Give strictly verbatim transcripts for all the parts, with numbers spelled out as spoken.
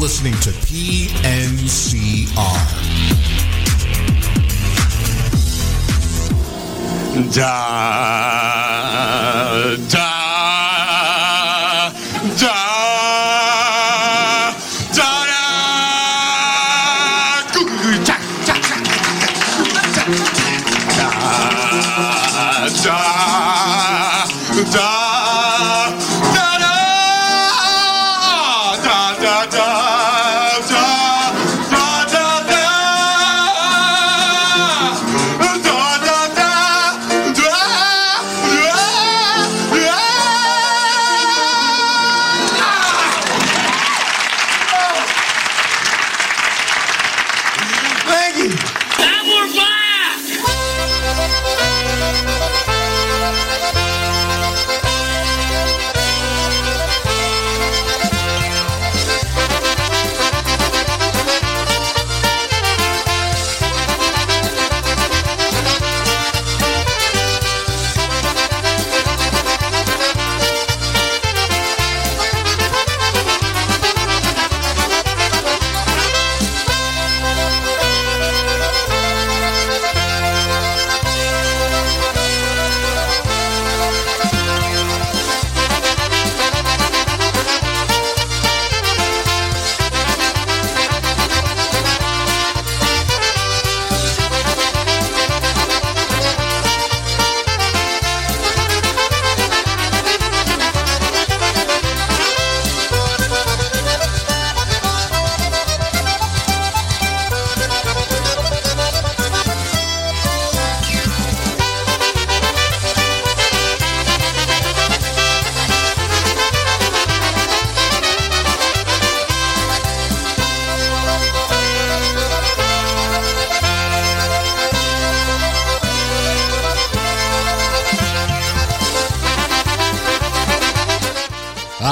listening to P N C R. Da, da, da.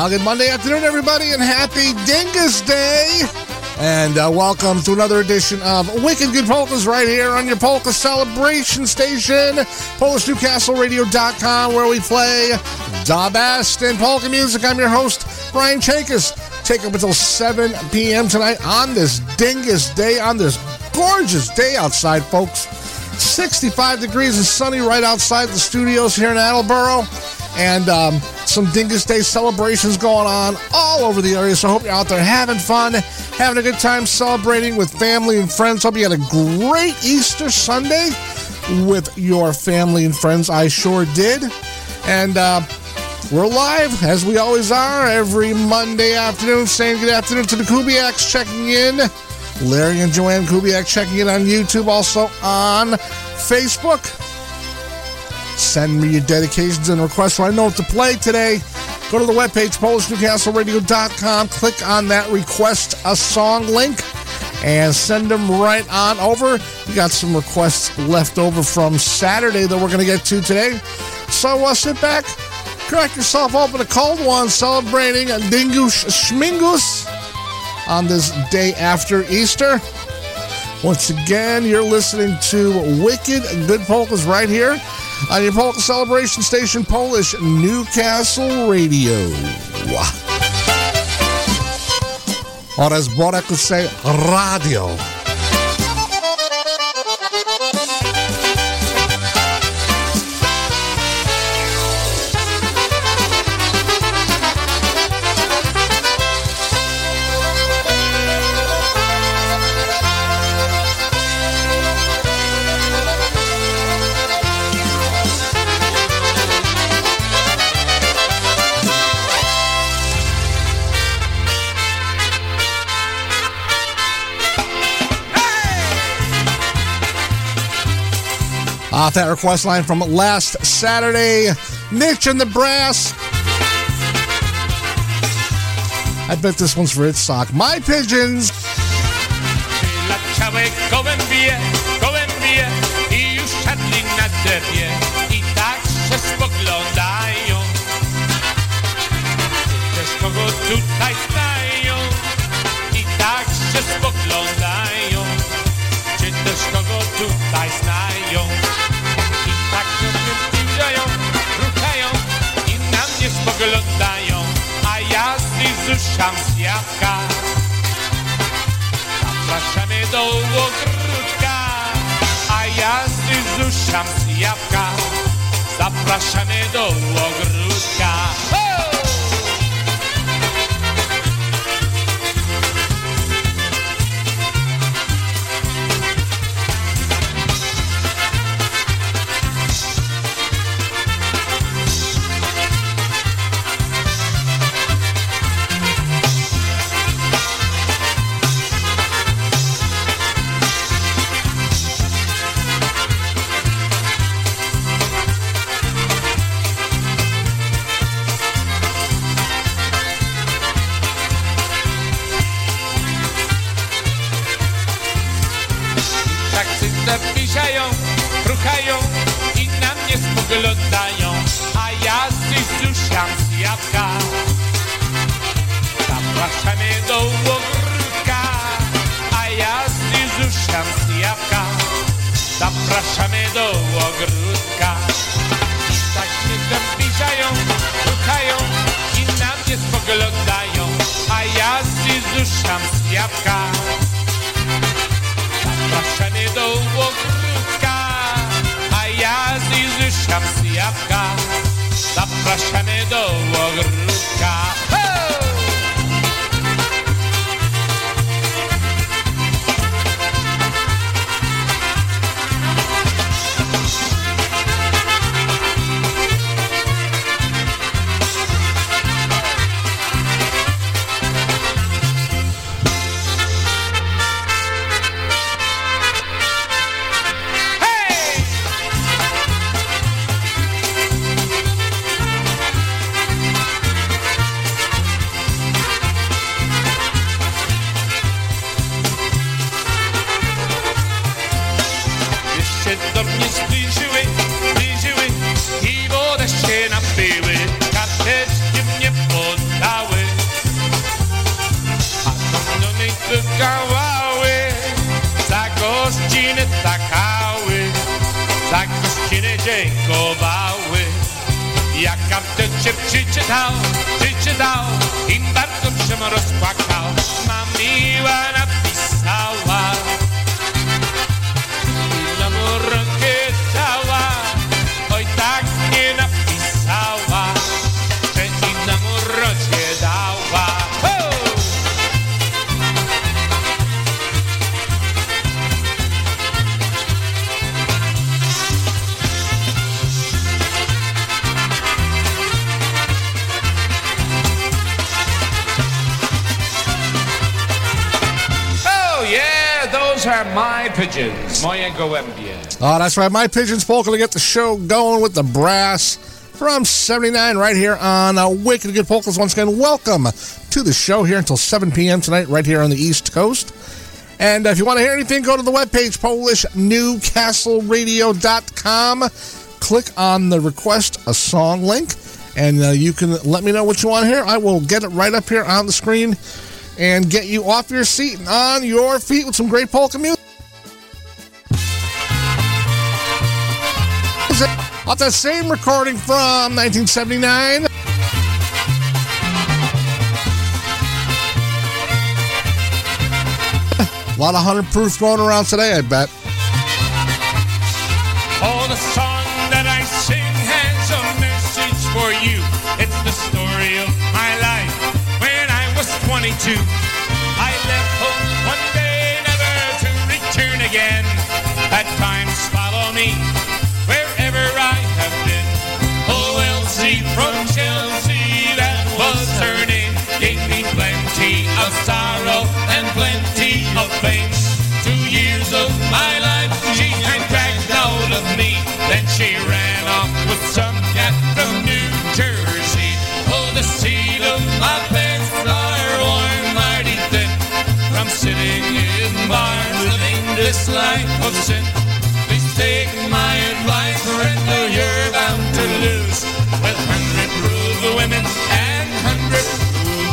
Good Monday afternoon, everybody, and happy Dingus Day. And uh, welcome to another edition of Wicked Good Polkas right here on your Polka Celebration Station, Polish Newcastle Radio dot com, where we play the best in polka music. I'm your host, Brian Chenkus. Take up until seven p.m. tonight on this Dingus Day, on this gorgeous day outside, folks. sixty-five degrees and sunny right outside the studios here in Attleboro. And, um... some Dingus Day celebrations going on all over the area, so I hope you're out there having fun, having a good time celebrating with family and friends. Hope you had a great Easter Sunday with your family and friends. I sure did. And uh, we're live, as we always are, every Monday afternoon, saying good afternoon to the Kubiaks checking in. Larry and Joanne Kubiak checking in on YouTube, also on Facebook. Send me your dedications and requests so I know what to play today. Go to the webpage, Polish Newcastle Radio dot com. Click on that Request a Song link and send them right on over. We got some requests left over from Saturday that we're going to get to today. So uh, sit back, crack yourself open a cold one, celebrating a Dingus Schmingus on this day after Easter. Once again, you're listening to Wicked Good Polkas right here on your Polka Celebration Station, Polish Newcastle Radio. Or as Borek could say, radio. Off that request line from last Saturday, Mitch and the Brass. I bet this one's for its sock. My pigeons. Oglądają, a ja z nich zuszam z jabłka. Zapraszamy do ogródka, a jazdy z uszam z jabłka. Zapraszamy do ogródka. Oh, that's right. My Pigeons Polka to get the show going with the brass from seventy-nine right here on uh, Wicked Good Polkas. Once again, welcome to the show here until seven p.m. tonight right here on the East Coast. And uh, if you want to hear anything, go to the webpage, Polish Newcastle Radio dot com. Click on the Request a Song link, and uh, you can let me know what you want to hear. I will get it right up here on the screen and get you off your seat and on your feet with some great polka music. Off that same recording from nineteen seventy-nine. A lot of hundred proof thrown around today, I bet. Oh, the song that I sing has a message for you. It's the story of my life when I was twenty-two. I left home one day, never to return again. At times, follow me. I have been. Oh, Elsie from Chelsea, that was her name, gave me plenty of sorrow and plenty of pain. Two years of my life she had dragged out of me, then she ran off with some cat from New Jersey. Oh, the seat of my pants are worn mighty thin from sitting in bars, living this life of sin. Take my advice, Brenda, you're bound to lose with hundred rude women and hundred rude.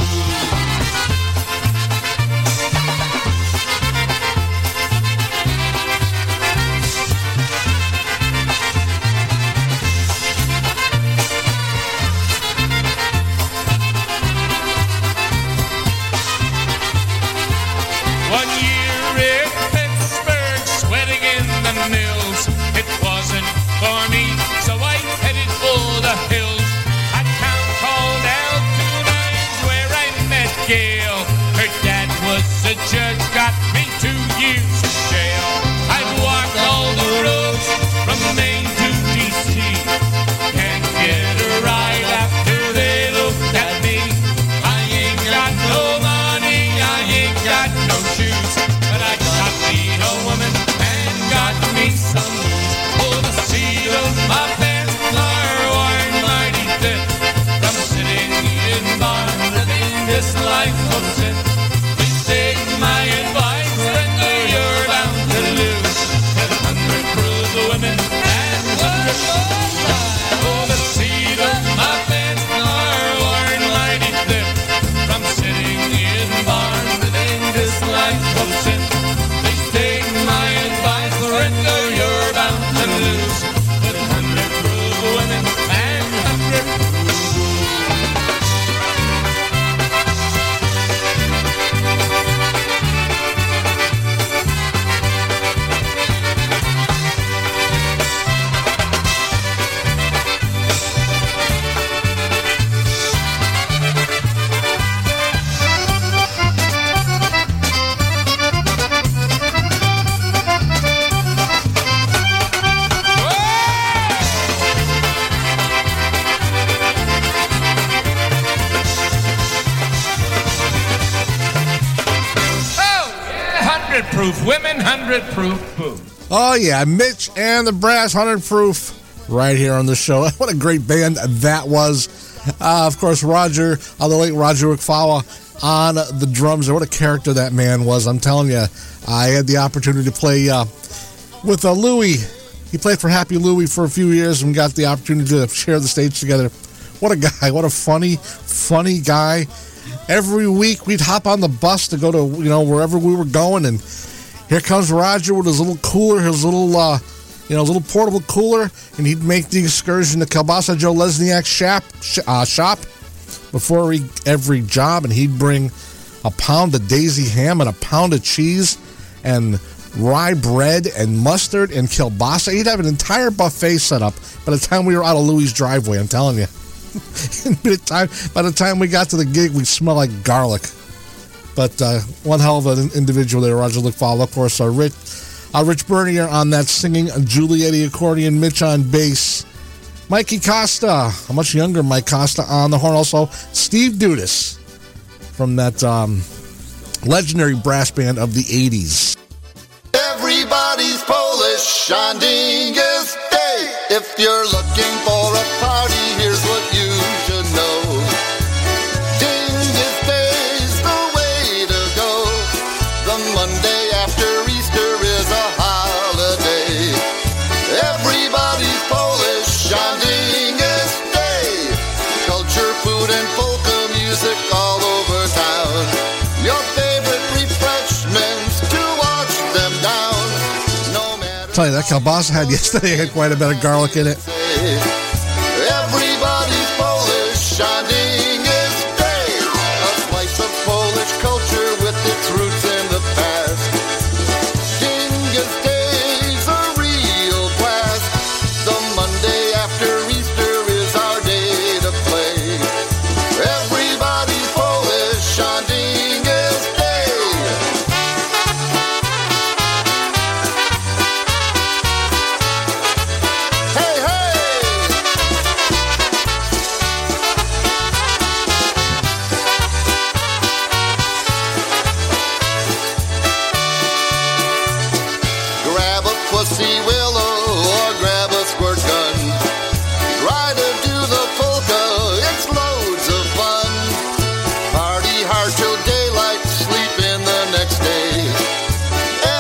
One year proof women, one hundred proof boom. Oh, yeah, Mitch and the Brass, one hundred proof, right here on the show. What a great band that was. Uh, of course, Roger, uh, the late Roger McFarland on the drums. What a character that man was. I'm telling you, I had the opportunity to play uh, with uh, Louie. He played for Happy Louie for a few years and got the opportunity to share the stage together. What a guy. What a funny, funny guy. Every week we'd hop on the bus to go to, you know, wherever we were going, and here comes Roger with his little cooler, his little, uh, you know, little portable cooler, and he'd make the excursion to Kielbasa Joe Lesniak's shop, uh, shop before he, every job, and he'd bring a pound of daisy ham and a pound of cheese and rye bread and mustard and kielbasa. He'd have an entire buffet set up by the time we were out of Louie's driveway, I'm telling you. By the time we got to the gig, we smelled like garlic. But uh, one hell of an individual there, Roger Lickfowl. Of course, uh, Rich, uh, Rich Bernier on that singing, Giulietti accordion, Mitch on bass, Mikey Costa, a much younger Mike Costa on the horn. Also, Steve Dudis from that um, legendary brass band of the eighties. Everybody's Polish on Dingus Day. If you're looking for a party, here's what you should know. Dingus Day's the way to go. The Monday after Easter is a holiday. Everybody's Polish on Dingus Day. Culture, food, and polka music all over town. Your favorite refreshments to watch them down. No matter. Tell you, that kielbasa had yesterday had quite a bit of garlic in it. Everybody's Polish on Dingus Day. A slice of Polish culture with its roots in the past. Dingus Day's a real blast. The Monday after Easter is our day to play. Everybody's Polish on Dingus Day. Hey, hey! Grab a pussy willow or grab a squirt gun. Try to do the polka, it's loads of fun. Party hard till daylight, sleep in the next day.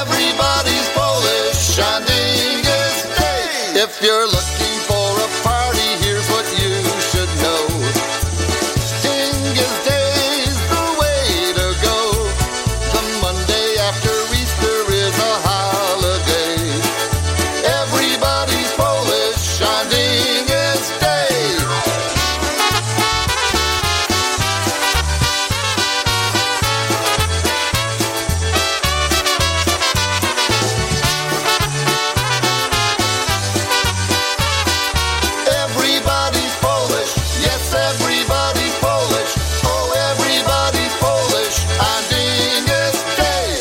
Everybody's Polish on Dingus Day. If you're looking for a party, here's what you should know. Dingus Day's the way to go. The Monday after Easter is a holiday. Everybody's Polish on Dingus Day. Everybody's Polish, yes, everybody's Polish. Oh, everybody's Polish on Dingus Day.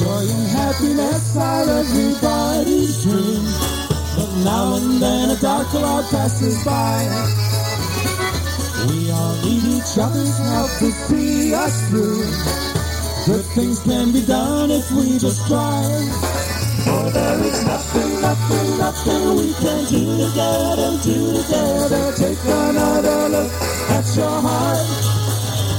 Joy and happiness are everybody's dream. But now and then a dark cloud passes by. We all need each other's help to see us through. Good things can be done if we just try. For there is nothing, nothing, nothing we can do together, do together. Take another look at your heart.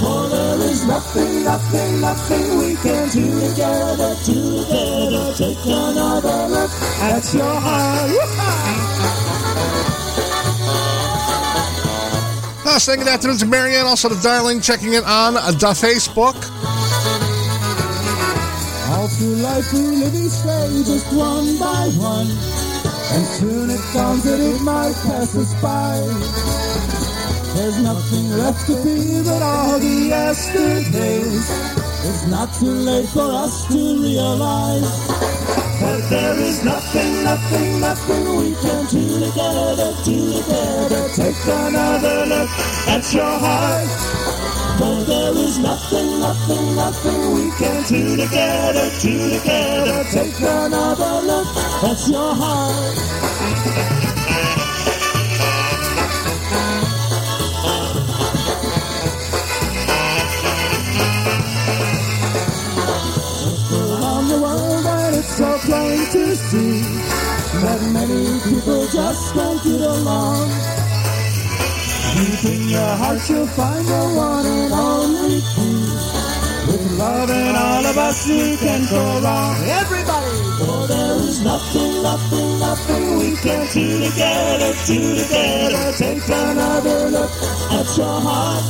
For there is nothing, nothing, nothing we can do together, do together. Take another look at your heart. Now, saying good afternoon to Marianne, also to Darling, checking in on uh, the Facebook. All through life we live each day, just one by one. And soon it comes that it might pass us by. There's nothing left to be but all the yesterdays. It's not too late for us to realize that there is nothing, nothing, nothing we can do together, do together. Take another look at your heart. For there is nothing, nothing, nothing we can do together, do together. Take another look touch your heart. So plain to see that many people just don't get along. Deep in your heart you'll find the one and only peace. With love and all of us we can go wrong. Everybody! Oh, there is nothing, nothing, nothing we can do together, do together. Take another look at your heart.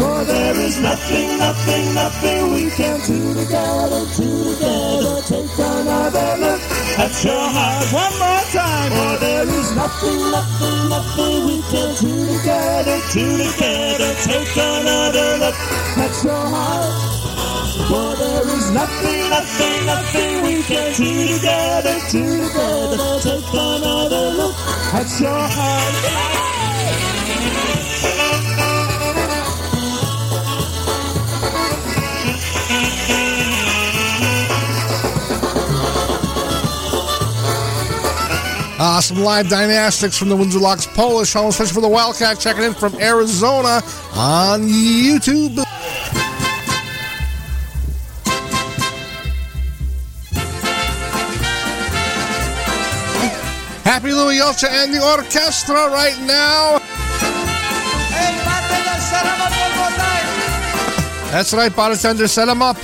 For there is nothing, nothing, nothing we can do together, do together. Take another look at your heart one more time. For there is nothing, nothing, nothing we can do together, do together. Take another look at your heart. For there is nothing, nothing, nothing we can do together, do together. Take another look at your heart. Awesome live dynastics from the Windsor Locks Polish Hall, especially for the Wildcat checking in from Arizona on YouTube. Happy Louie Yeltsa and the orchestra right now. That's right, bartender, set him up.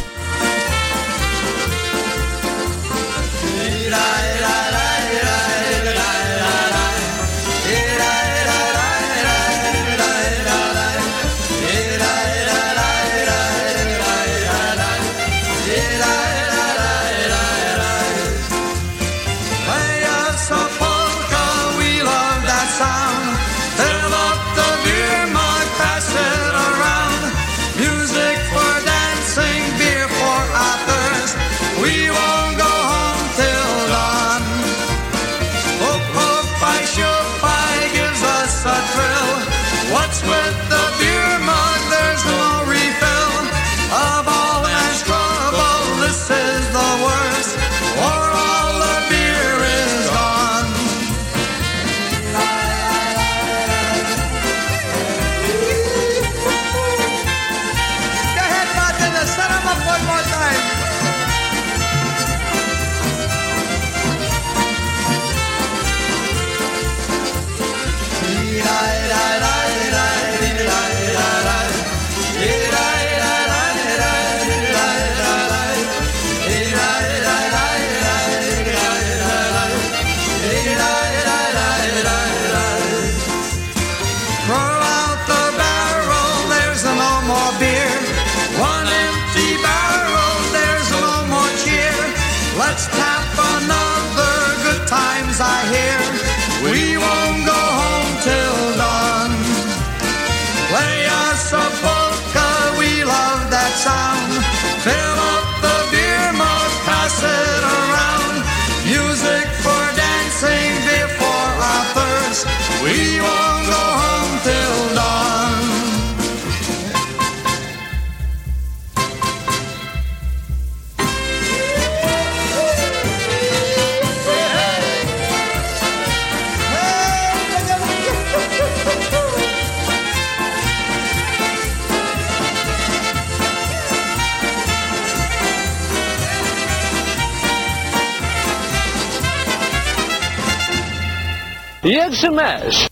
It's a mess.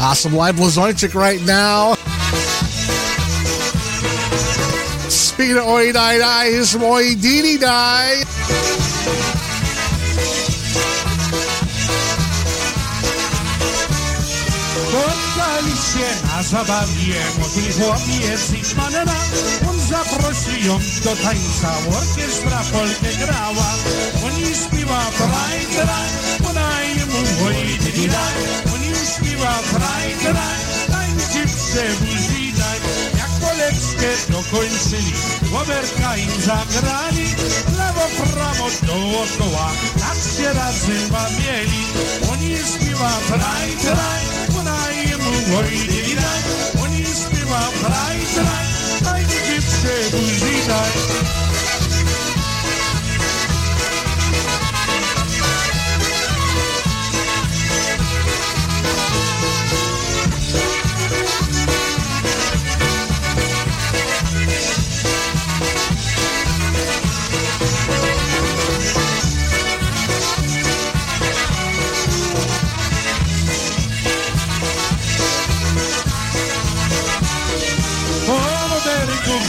Awesome live Lazoinchik right now. Speaking of Oi Dai Dai, here's some Oi Dee Dee Dai. Poddali się na zabawie, młody chłopiec i szmanena. On zaprosił ją do tańca, orkiestra polkę grała. Oni śpiewa traj, traj, podaje mu Oi Dee Dee Dai. Oni śpiewa traj, traj, tańczy przebuzi daj. Jak poleczkę dokończy. zakrzyni, łoberka im zagrali, lewo, prawo, dookoła, tak się razy mieli. Oni śpiewa traj, traj, podaje mu wojny widać. Oni śpiewa traj, traj, daj mi dziewczę buzi daj.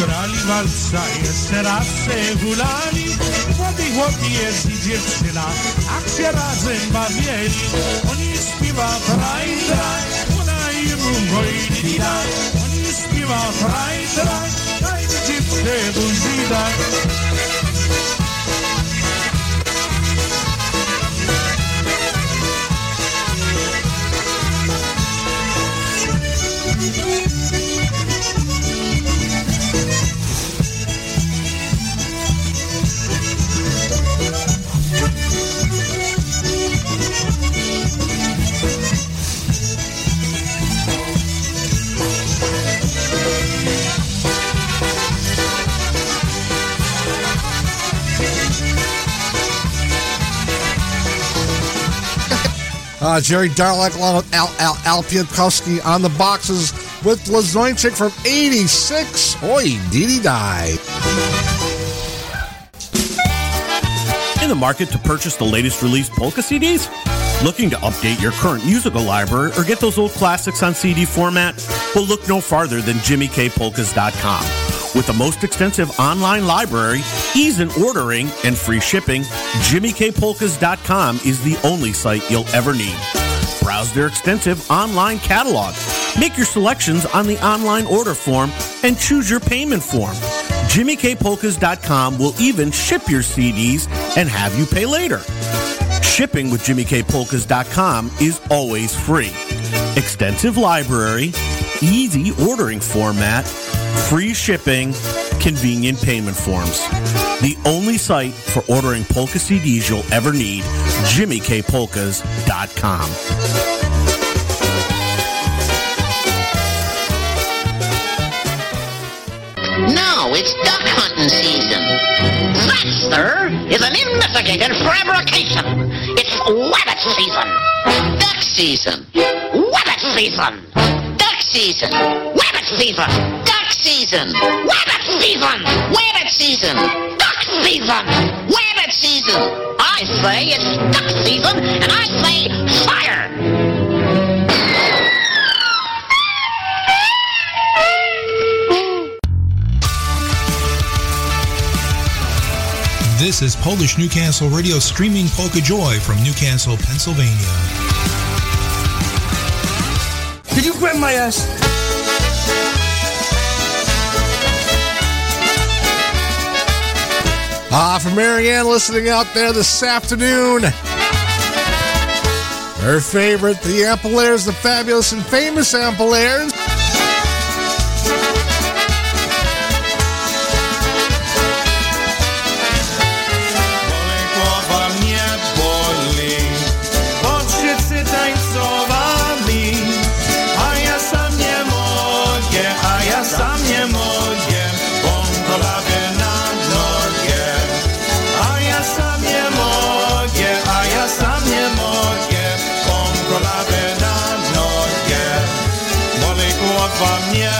Grali walca, jeszcze raz se hulali, młody chłopiec i dziewczyna, a się razem bawieli. Oni śpiewa traj, traj, ona im wojny daj. Oni śpiewa traj, traj, daj mi dziewczę buzi daj. Uh, Jerry Darlack along with Al, Al, Al Piotrowski on the boxes with Lazoinchik from eighty-six. Oi, dee die. In the market to purchase the latest release polka C Ds? Looking to update your current musical library or get those old classics on C D format? Well, look no farther than Jimmy K Polkas dot com. With the most extensive online library, ease in ordering, and free shipping, Jimmy K Polkas dot com is the only site you'll ever need. Browse their extensive online catalog. Make your selections on the online order form and choose your payment form. Jimmy K Polkas dot com will even ship your C Ds and have you pay later. Shipping with Jimmy K Polkas dot com is always free. Extensive library, easy ordering format, free shipping, convenient payment forms. The only site for ordering polka C Ds you'll ever need, Jimmy K Polkas dot com. Now it's duck hunting season. That, sir, is an investigated fabrication. It's wabbit season. Duck season. Wabbit season. Duck season. Wabbit season. Duck season, rabbit season, rabbit season, duck season, rabbit season. I say it's duck season, and I say fire. This is Polish Newcastle Radio streaming Polka Joy from Newcastle, Pennsylvania. Did you grab my ass? Ah, for Marianne listening out there this afternoon. Her favorite, the Ampelaires, the fabulous and famous Ampelaires. Mnie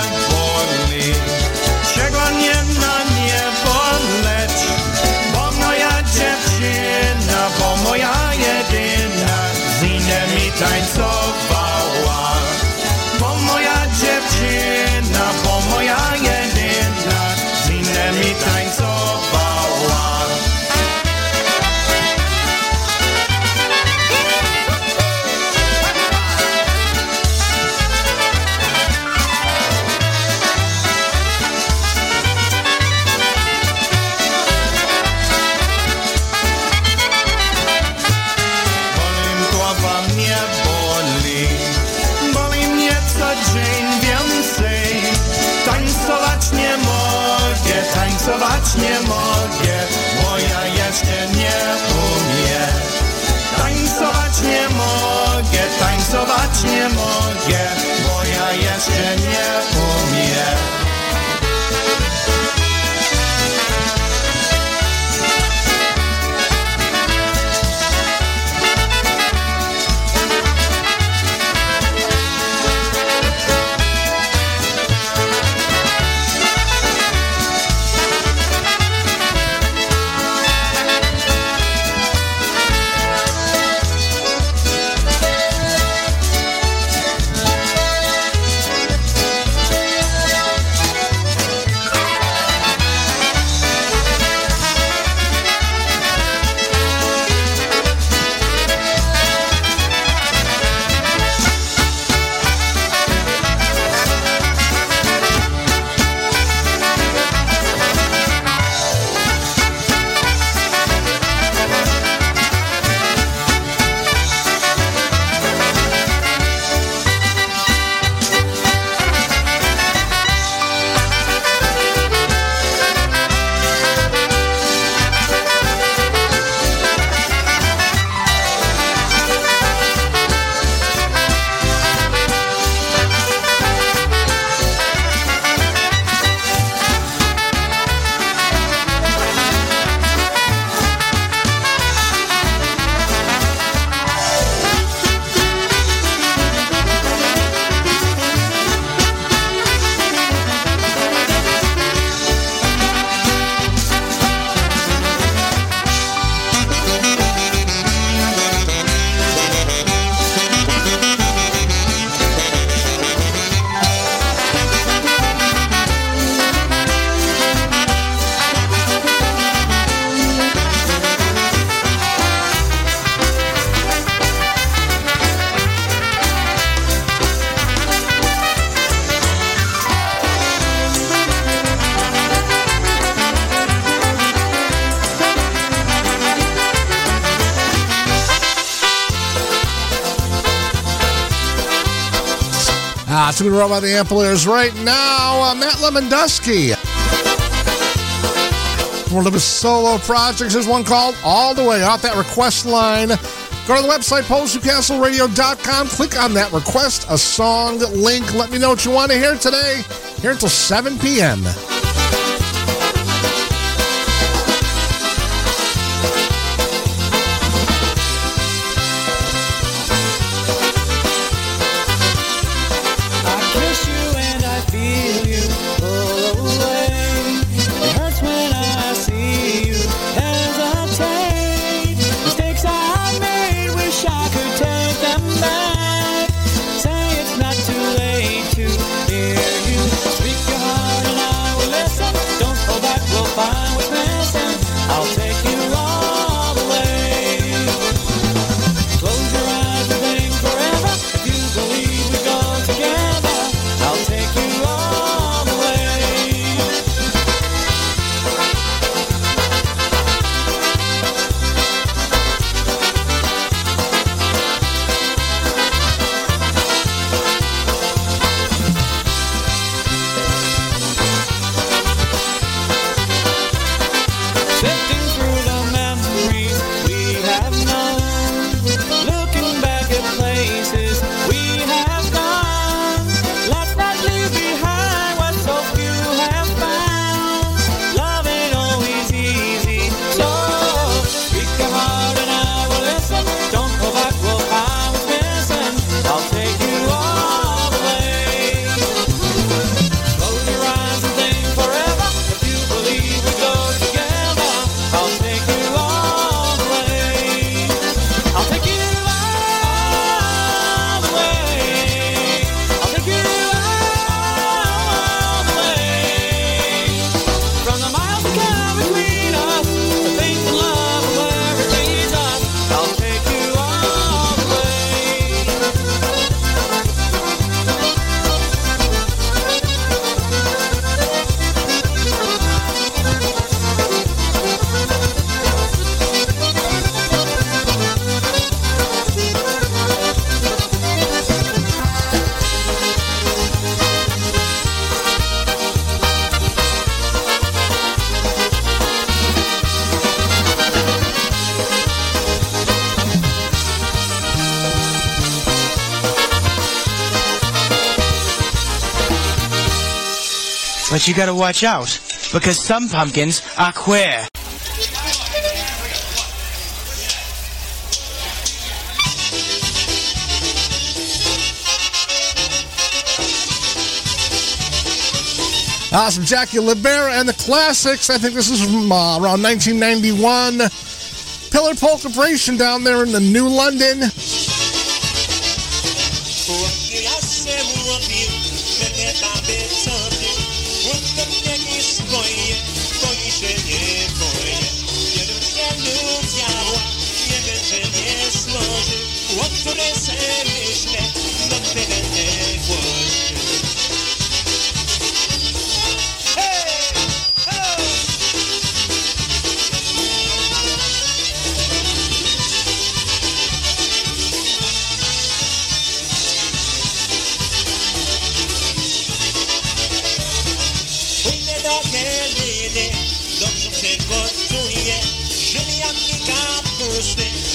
boli, już nie mogę, bo ja jeszcze nie umiem. Tańcować nie mogę, tańcować nie mogę, bo ja jeszcze nie umiem. It's been brought by the Ampelaires right now. Uh, Matt Lewandowski. One of his solo projects is one called All the Way Off That Request Line. Go to the website, Polish Newcastle Radio dot com. Click on that Request a Song link. Let me know what you want to hear today. Here until seven p.m. Not too late to hear you speak your heart, and I will let But you gotta watch out, because some pumpkins are queer. Awesome, Jackie Libera and the Classics. I think this is from uh, around nineteen ninety-one. Pillar Polka Corporation down there in the New London.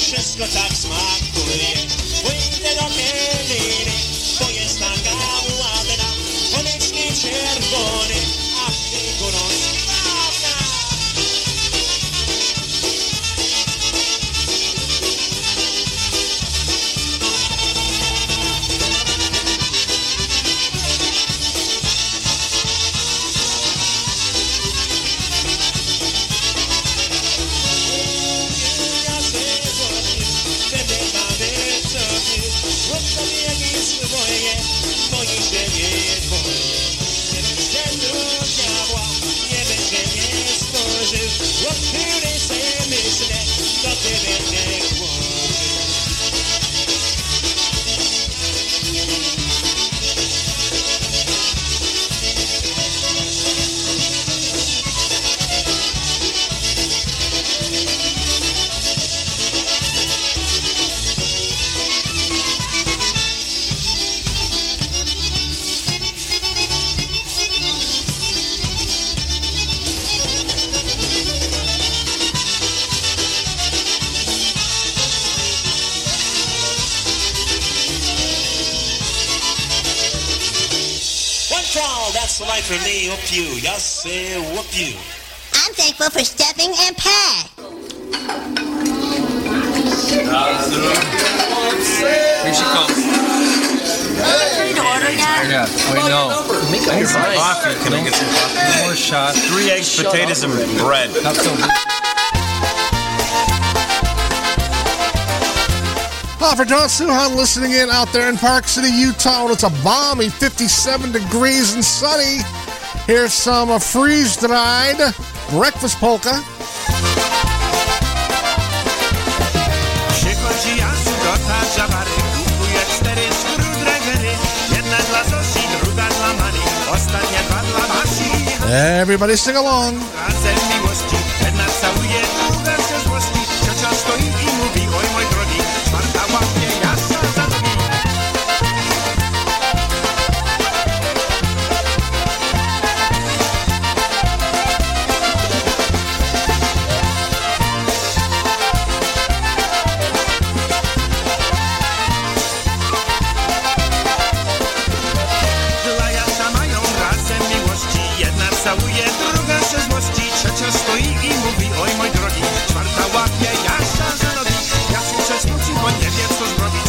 Wszystko tak smakuje, pójdę do Kieliny, bo jest taka ładna, policzki czerwone, a ty gorąc ładna. For me, whoop you, y'all say whoop you. I'm thankful for stepping and pack. Here she comes. Hey. To order yet? Yeah, wait, no. Make up your mind. Coffee. Can I get some coffee? More shots. Three eggs, Shut potatoes, and bread. That's so good. Oh, for John Suhan listening in out there in Park City, Utah, it's a balmy fifty-seven degrees and sunny. Here's some uh, freeze-dried breakfast polka. Everybody sing along. Oj mój drogi, czwarta łapie, ja się zanowi. Ja słyszę smuci, bo nie wie co zrobić.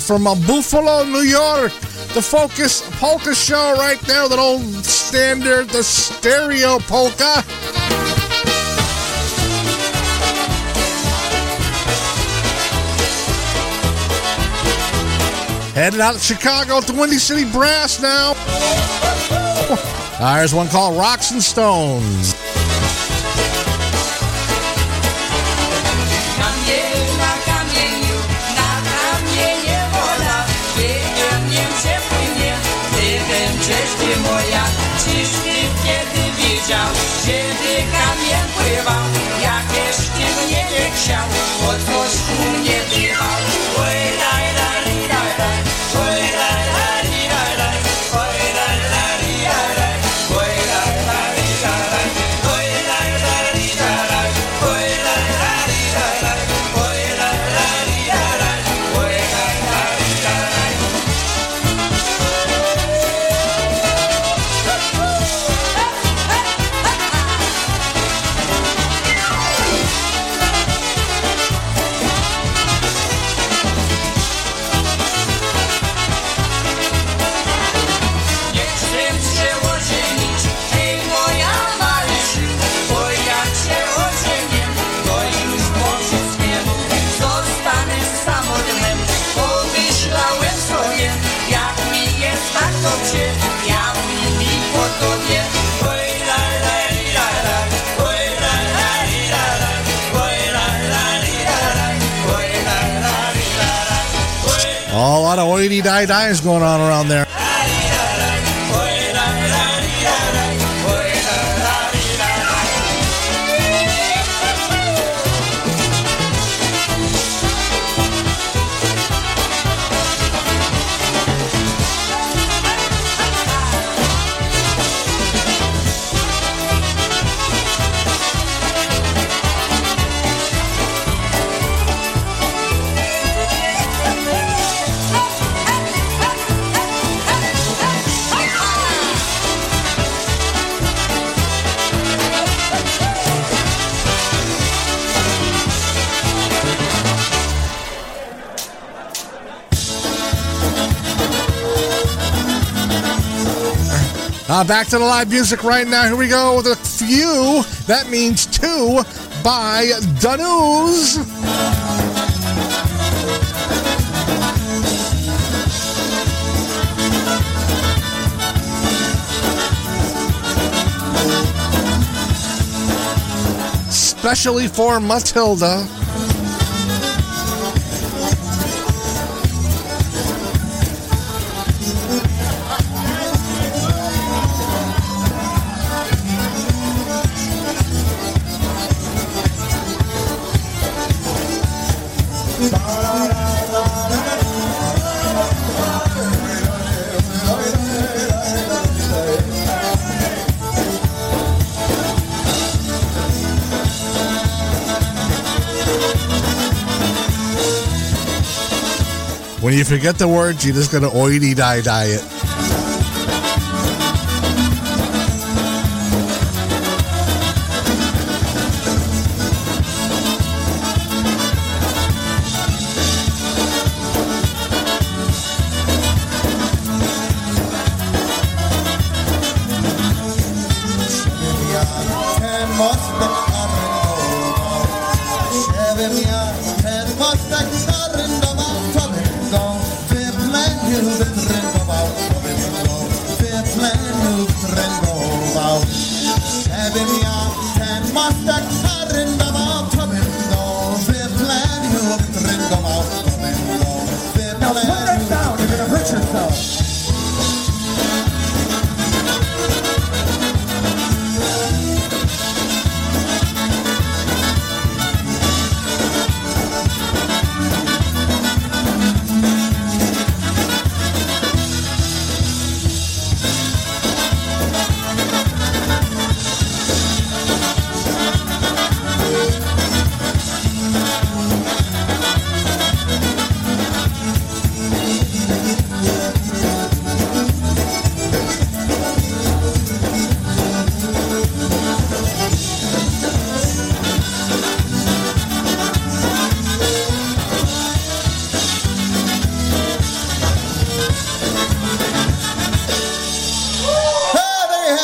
from uh, Buffalo, New York. The Focus Polka Show right there, that old standard, the stereo polka. Headed out of Chicago to Windy City Brass now. There's one called Rocks and Stones. Kiedy kamień pływał, jak jeszcze mnie nie chciał, od mostu nie bywał. Oj, daj, daj, daj, daj, oj, daj, daj, daj, daj, oj, daj, daj, daj, daj, oj, daj, daj, daj, daj, oj, daj, daj, daj, daj, oj, daj, daj, daj, daj, oj, daj, daj, daj, daj, oj, daj, daj, daj, daj. Oh, a lot of oity die dies going on around there. Uh, back to the live music right now. Here we go with a few. That means two by Danoos. Especially for Matilda. When you forget the words, you're just going to oily die diet.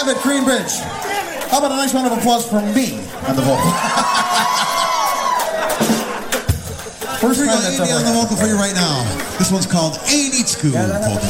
live at Greenbridge. How about a nice round of applause for me on the vocal? First time that's ever on the vocal for you right now. This one's called Ainicku Polka.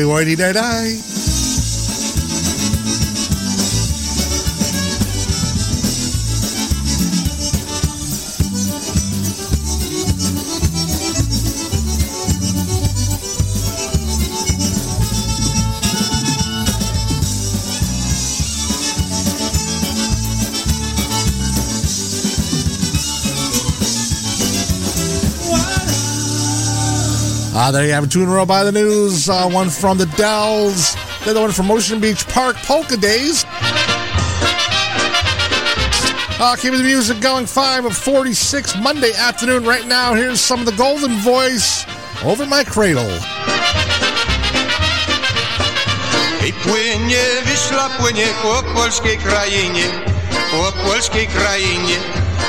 Whitey day day. Uh, there you have it, two in a row by the news. Uh, one from the Dells, the other one from Ocean Beach Park Polka Days. Uh, keeping the music going, five of forty-six Monday afternoon. Right now, here's some of the Golden Voice, Over My Cradle. I płynie, Wiśla płynie po polskiej krainie, po polskiej krainie.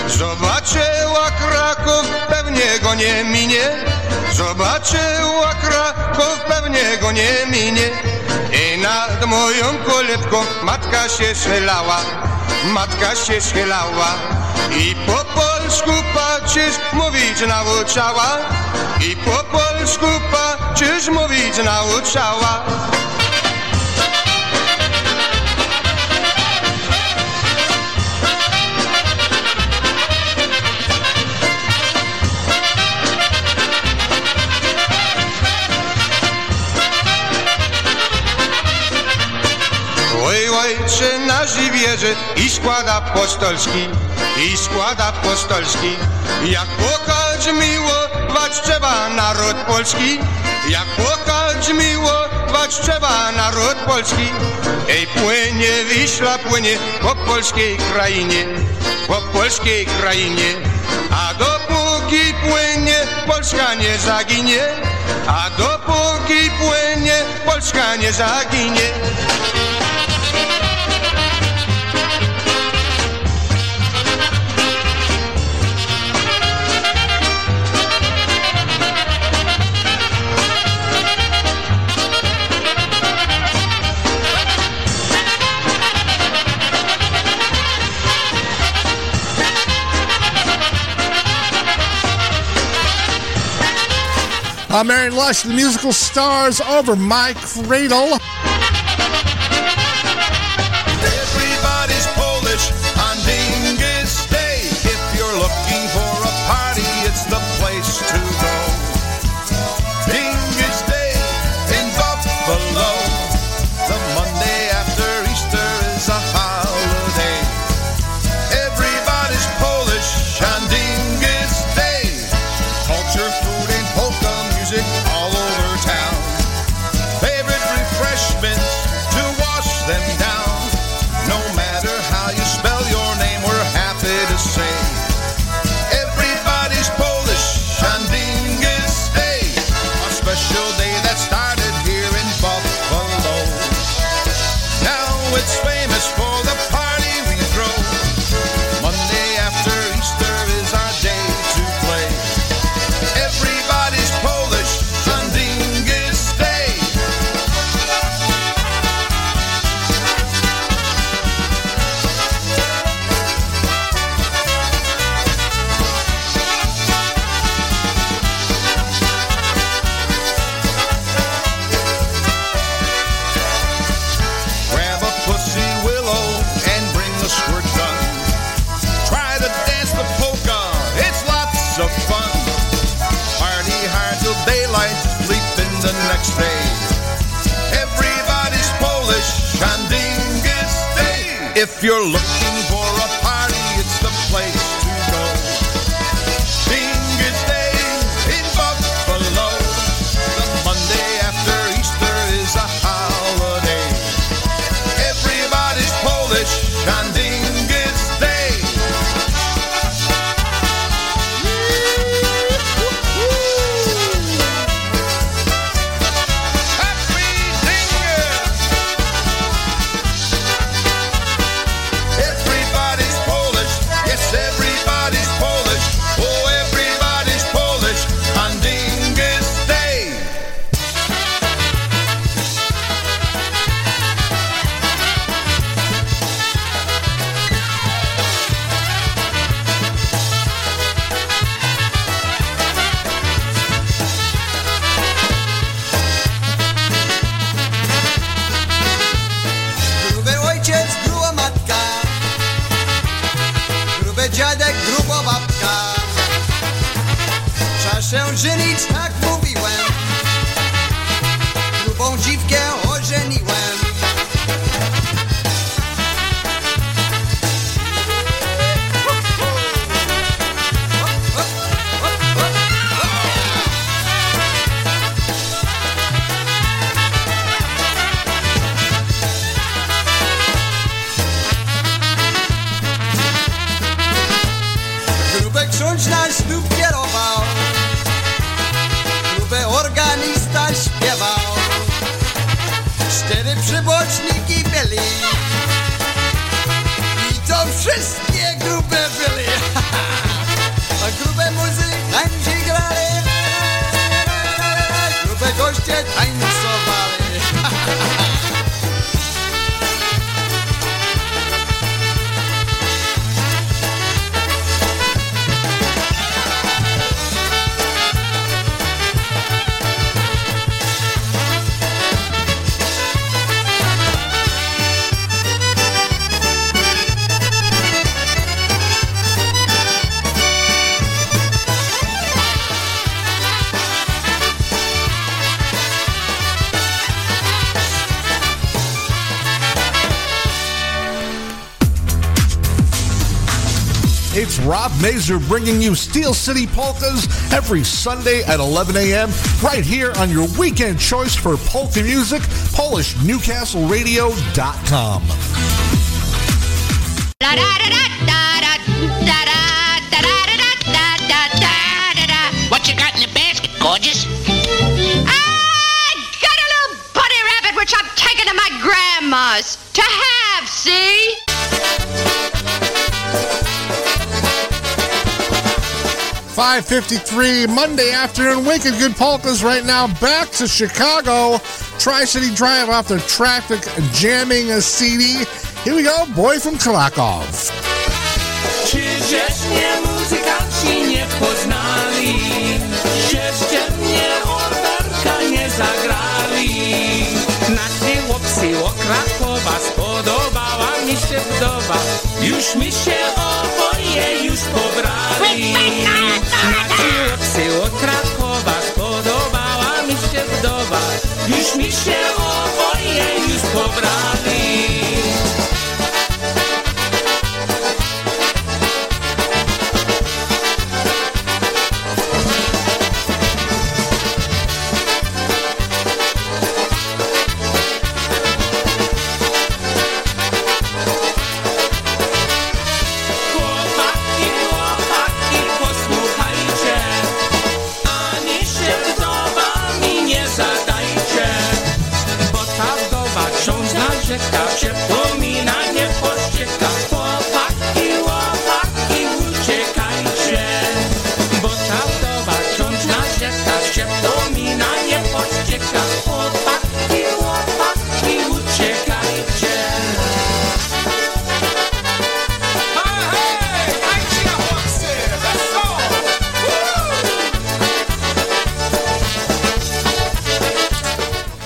Zobaczyła Kraków, pewnie go nie minie. Zobaczyła Kraków, pewnie go nie minie. I nad moją kolebką matka się schylała, matka się schylała. I po polsku patrzysz, mówić nauczała. I po polsku patrzysz, mówić nauczała. Ojcze nasz i wierzy i składa apostolski, i składa apostolski. Jak pokać miłować trzeba naród polski, jak pokać miłować trzeba naród polski. Ej płynie, Wiśla płynie po polskiej krainie, po polskiej krainie. A dopóki płynie, Polska nie zaginie, a dopóki płynie, Polska nie zaginie. Uh, Marianne Lush, the musical stars, Over My Cradle. Everybody. If you're looking for a party, it's the place to go. Seniors Day in Buffalo. The Monday after Easter is a holiday. Everybody's Polish on Seniors Day. Rob Mazur bringing you Steel City Polkas every Sunday at eleven a.m. right here on your weekend choice for polka music, Polish Newcastle Radio dot com. What you got in the basket, gorgeous? I got a little bunny rabbit which I'm taking to my grandma's to have, see? five fifty-three Monday afternoon. Wicked good polkas right now. Back to Chicago. Tri-City Drive off the traffic jamming a C D. Here we go. Boy from Krakow. Czy żeście muzykanci nie poznali? Żeście mnie orderka nie zagrali? Nasze łopsy o Krakowa spodobała mi się wdowa. Już mi się oboje już pobrali. Nasze łopsy o Krakowa spodobała mi się wdowa. Już mi się oboje już pobrali.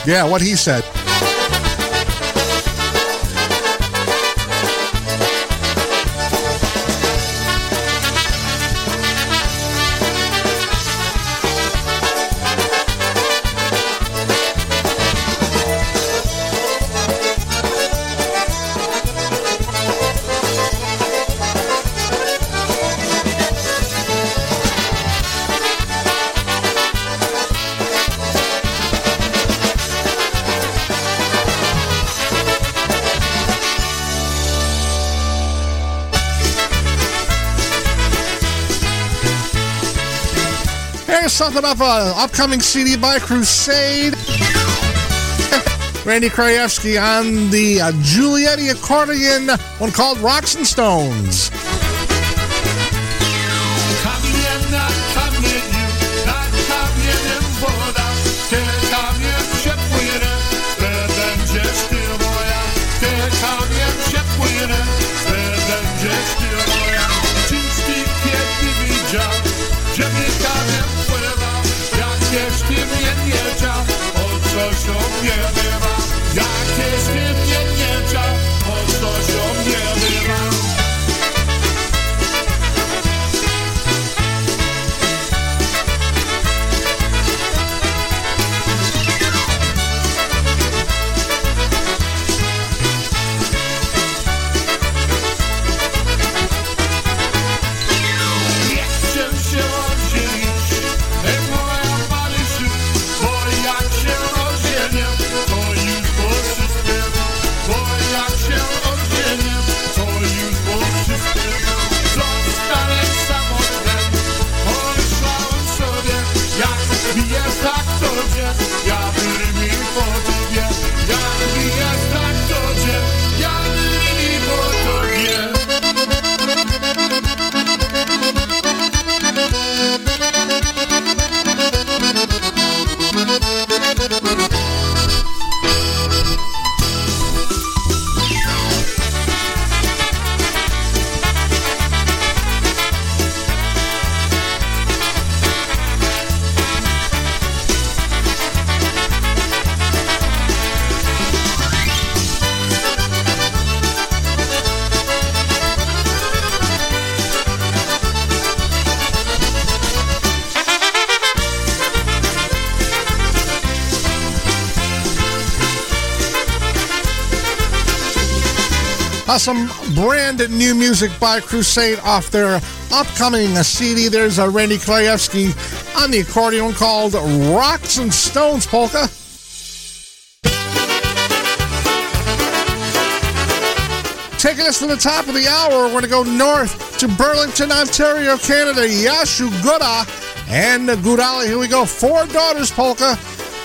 Yeah, what he said. something off an upcoming C D by Crusade. Randy Krajewski on the uh, Giulietti accordion, one called Rocks and Stones. Some brand new music by Crusade off their upcoming C D. There's a Randy Krajewski on the accordion called Rocks and Stones Polka. Taking us to the top of the hour, we're going to go north to Burlington, Ontario, Canada. Yashu Guda and Gudali. Here we go. Four Daughters Polka.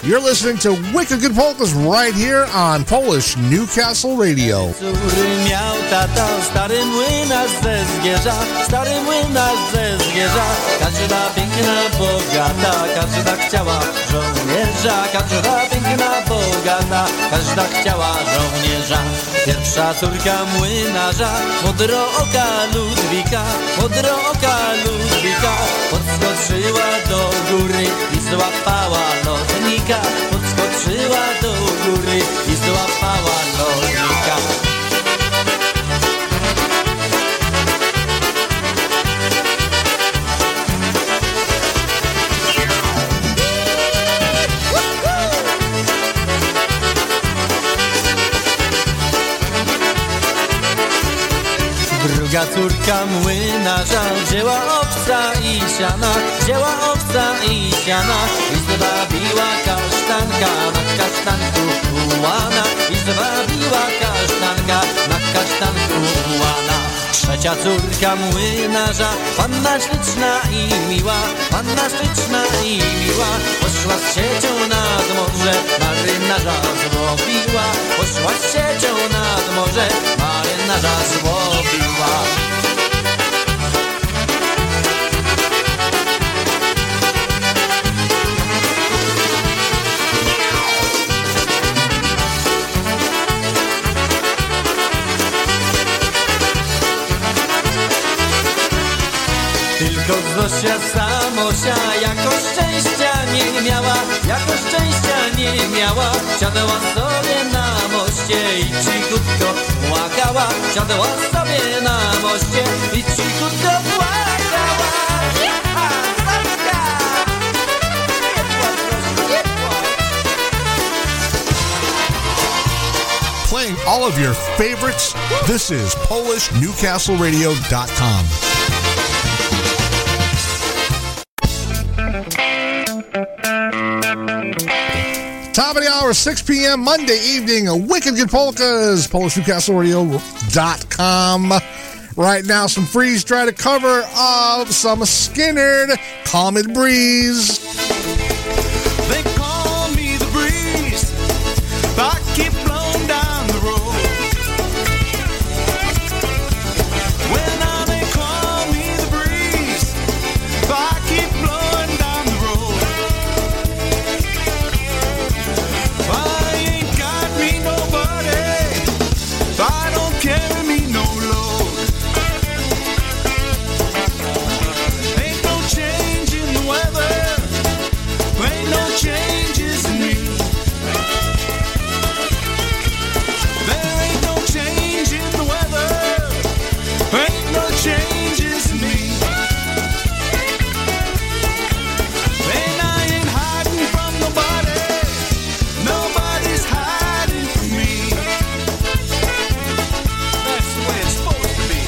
You're listening to Wicked Good Polkas right here on Polish Newcastle Radio. Córy miał tata, stary młynarz ze Zgierza, stary młynarz ze Zgierza. Kaczyna piękna, bogata, każda chciała żołnierza. Kaczyna piękna, bogata, każda chciała żołnierza. Pierwsza córka młynarza, modrooka Ludwika, modrooka Ludwika. Podskoczyła do góry i złapała lotnika. Podskoczyła do góry i złapała lotnika. Druga córka młynarza wzięła owca i siana, wzięła owca i siana. I zwabiła kasztanka na kasztanku ułana. I zwabiła kasztanka na kasztanku ułana. Trzecia córka młynarza, panna śliczna i miła, panna śliczna i miła. Poszła z siecią nad morze, marynarza złowiła. Poszła z siecią nad morze, marynarza złowiła. Tylko Zosia samosia jako szczęścia nie miała, jako szczęścia nie miała. Siadała sobie na moście i cichutko płakała. Siadała sobie na moście i cichutko płakała. Playing all of your favorites. This is Polish Newcastle Radio dot com. Top of the hour, six p.m. Monday evening, Wicked Good Polkas, Polish Newcastle Radio dot com. Right now, some Freeze Dried, a cover of Summer Skinner, Calm and Breeze. They call me the breeze, I keep blown down the road. Well, now they call me the breeze, I keep blowing down the road. I ain't got me nobody, I don't carry me no load. Changes in me. There ain't no change in the weather. Ain't no changes in me. And I ain't hiding from nobody. Nobody's hiding from me. That's the way it's supposed to be.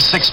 Six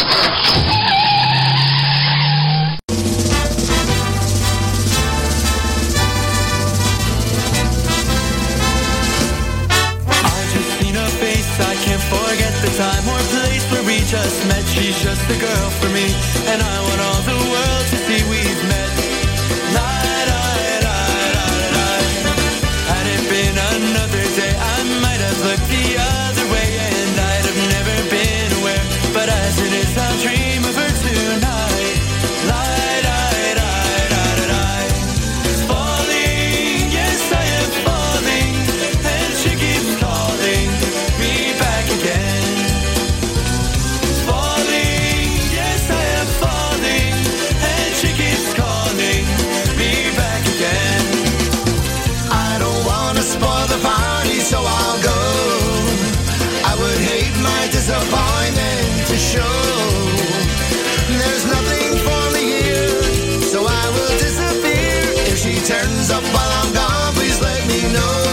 I just seen her face. I can't forget the time or place where we just met. She's just the girl for me, and I want all the world to see we've met. Look the other way and I'd have never been aware, but as it is I'll dream of her tonight. Light, light, light, light, light. Falling, yes I am falling, and she turns up while I'm gone, please let me know.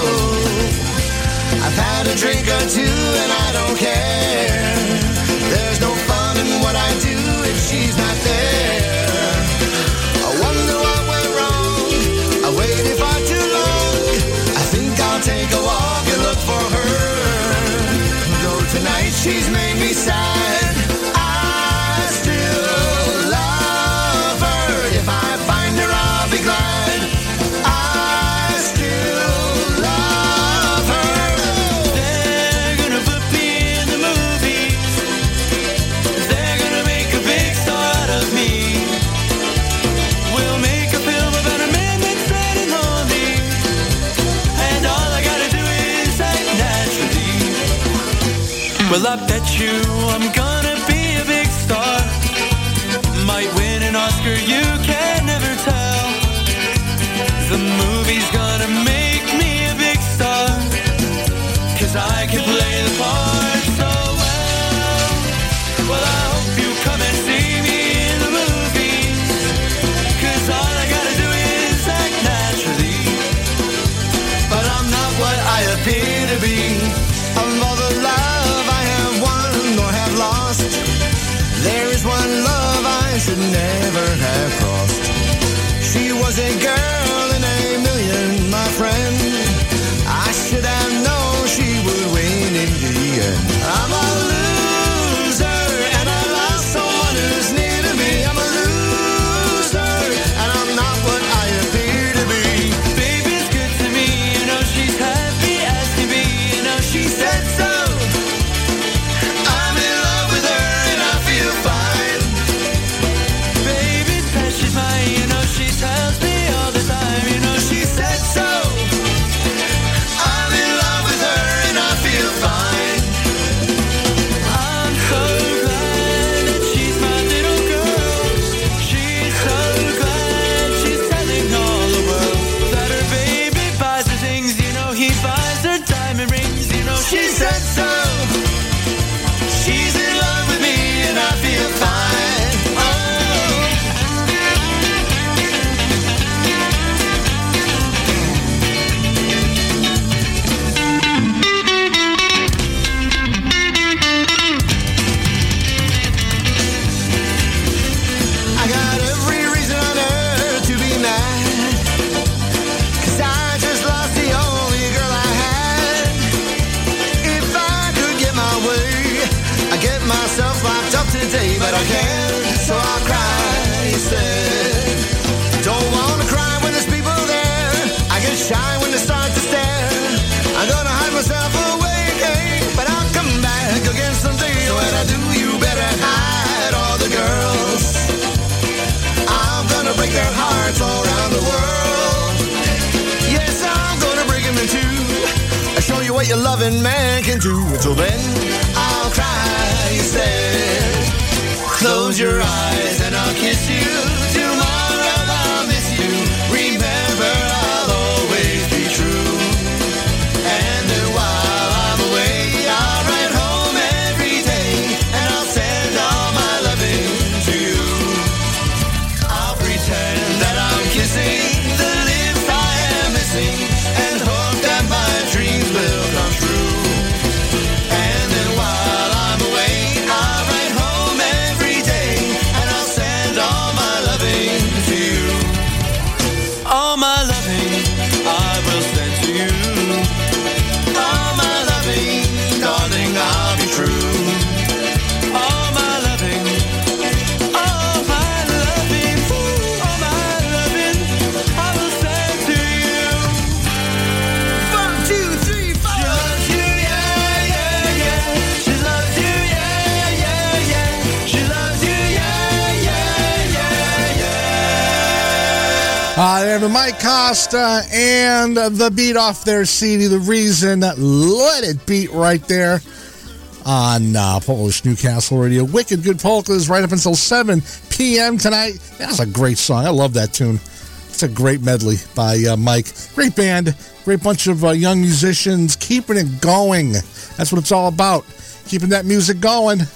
I've had a drink or two and I don't care. There's no fun in what I do if she's not there. I wonder what went wrong, I waited far too long. I think I'll take a walk and look for her. Though tonight she's made me sad, I still love her. If I find her, I'll be glad. I still love her. They're gonna put me in the movies. They're gonna make a big star out of me. We'll make a film about a man that's sad and lonely, and all I gotta do is act naturally. Well, I bet you I'm gonna be a big star. Might win an Oscar, you can never tell. The movie's gonna make me a big star, 'cause I can play the part so well. Well, I hope you come and see me in the movies, 'cause all I gotta do is act naturally. But I'm not what I appear to be. Of all the love I have won or have lost, there is one love I should never have crossed. She was a girl in a million, my friend. I should have known she would win in the end. I'm a loser, and I lost someone who's near to me. I'm a loser, and I'm not what I appear to be. Baby's good to me, you know she's happy as can be, you know she said so. I'm in love with her, and I feel fine. Baby's passion's mine, you know she tells me all the time, you know she said so. I'm in love with her, and I feel fine. I'm so glad that she's my little girl. She's so glad she's telling all the world that her baby buys her things, you know he buys her diamond rings, you know she said so. She's in love with me, and I feel fine. Oh. I got every reason on earth to be mad, 'cause I just lost the only girl I had. If I could get my way, I'd get myself locked up today, but I can't, so I'll cry instead. Don't wanna cry when there's people there. I get shy when they start to stare. I'm gonna hide myself away, but I'll come back again someday. When I do, you better hide all the girls. I'm gonna break their hearts all around the world. Yes, I'm gonna break them in two. I'll show you what your loving man can do. Until then, I'll cry instead. Close your eyes and I'll kiss you. Tomorrow I'll miss you. Remember, I'll always be true. And then while I'm away, I'll write home every day, and I'll send all my loving to you. I'll pretend that I'm kissing the lips I am missing, and hope that my dreams will come true. And then while I'm away, I'll write home every day, and I'll send all my loving to you. All my loving I will send to you. All my loving, darling, I'll be true. All my loving, all my loving, ooh, all my loving, I will send to you. One, two, three, four. She loves you, yeah, yeah, yeah. She loves you, yeah, yeah, yeah. She loves you, yeah, yeah, yeah, yeah. Uh, there to Mike Costa and the beat off their C D, The Reason, Let It Beat, right there on uh, Polish Newcastle Radio. Wicked Good Polkas right up until seven p.m. tonight. That's a great song. I love that tune. It's a great medley by uh, Mike. Great band, great bunch of uh, young musicians keeping it going. That's what it's all about, keeping that music going.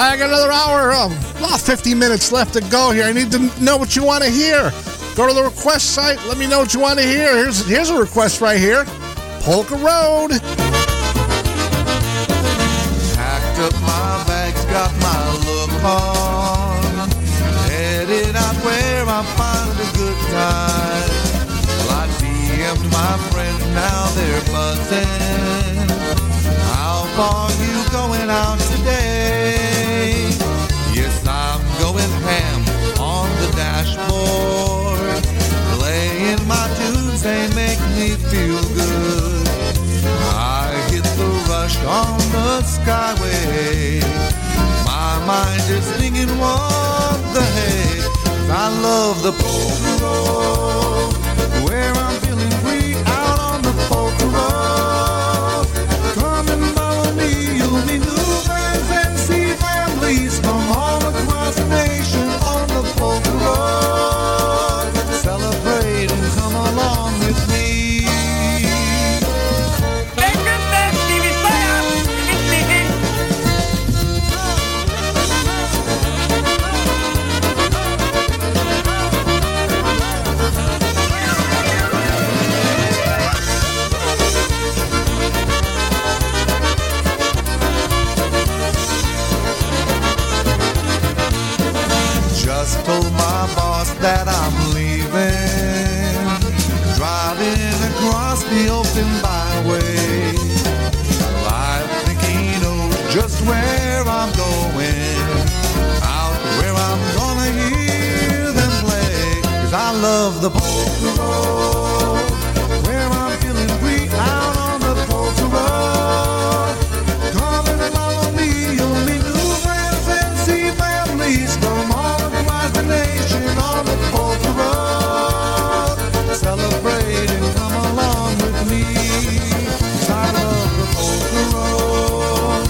I got another hour, oh, about fifty minutes left to go here. I need to know what you want to hear. Go to the request site. Let me know what you want to hear. Here's, here's a request right here. Polka Road. Packed up my bags, got my look on. Headed out where I find a good time. Well, I D M'd my friend, now they're buzzing. How far you going out today? Yes, I'm going ham on the dashboard. Playing my tunes, they make me feel good. I hit the rush on the skyway. My mind is thinking what the heck. I love the polka road, where I'm feeling free out on the polka road. Come and follow me, you'll meet movers and see families from all across the nation on the polka road. Celebrate and come along with me. Told my boss that I'm leaving, driving across the open byway. Well, I think he knows just where I'm going, out where I'm gonna hear them play. 'Cause I love the polka road, where I'm feeling free out on the polka road. Come and follow me, you'll meet new friends and see families from all nation on the polka road. Celebrate and come along with me. Side of the polka road,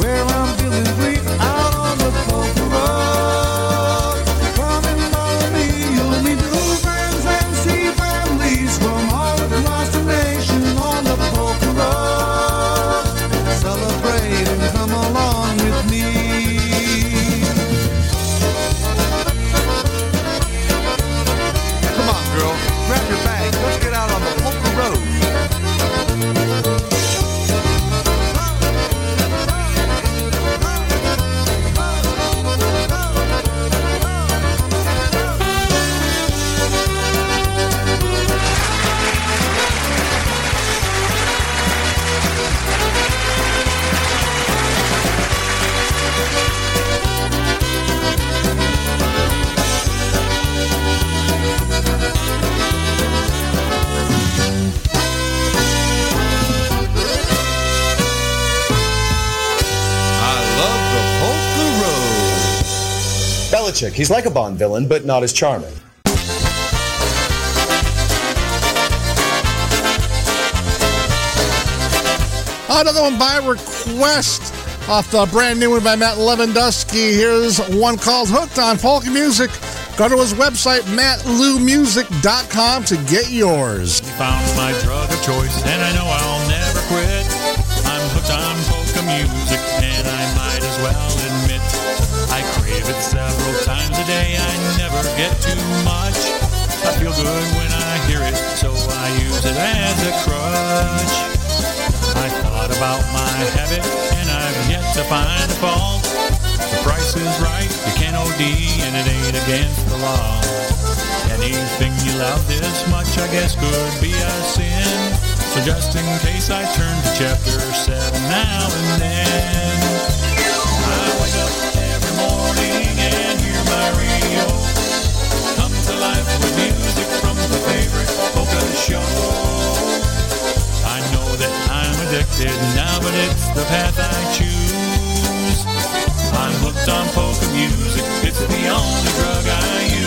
where I'm feeling free out on the polka road. Come and follow me, you'll meet new friends and see families from all across the nation on the polka road. Celebrate and come along with me. Grab your bags, let's get out on the polka road. He's like a Bond villain, but not as charming. Another one by request off the brand new one by Matt Lewandowski. Here's one called Hooked on Folk Music. Go to his website, matt lew music dot com, to get yours. He found my drug of choice, and I know I'll never quit. I'm hooked on folk music, and I might as well admit I crave it several times a day, I never get too much. I feel good when I hear it, so I use it as a crutch. I thought about my habit, and I've yet to find a fault. The price is right, you can't O D, and it ain't against the law. Anything you love this much, I guess, could be a sin. So just in case, I turn to chapter seven now and then. I wake up and hear my radio come to life with music from the favorite polka show. I know that I'm addicted now, but it's the path I choose. I'm hooked on polka music, it's the only drug I use.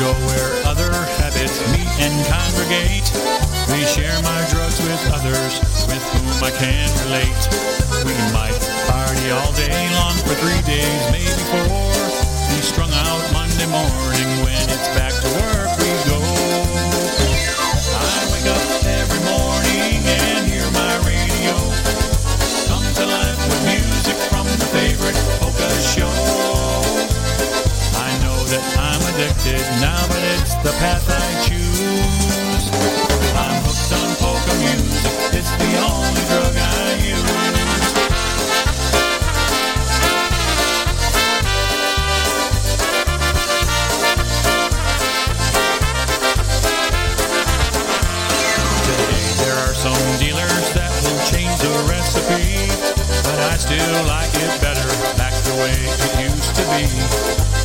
Go where other habits meet and congregate. We share my drugs with others with whom I can relate. We might party all day long for three days, maybe four. Be strung out Monday morning when it's back to work we go. I wake up every morning and hear my radio come to life with music from the favorite polka show. I know that I'm addicted now, but it's the path I choose. I'm hooked on polka music. It's the only drug I use. Today there are some dealers that will change the recipe, but I still like it better back the way it used to be.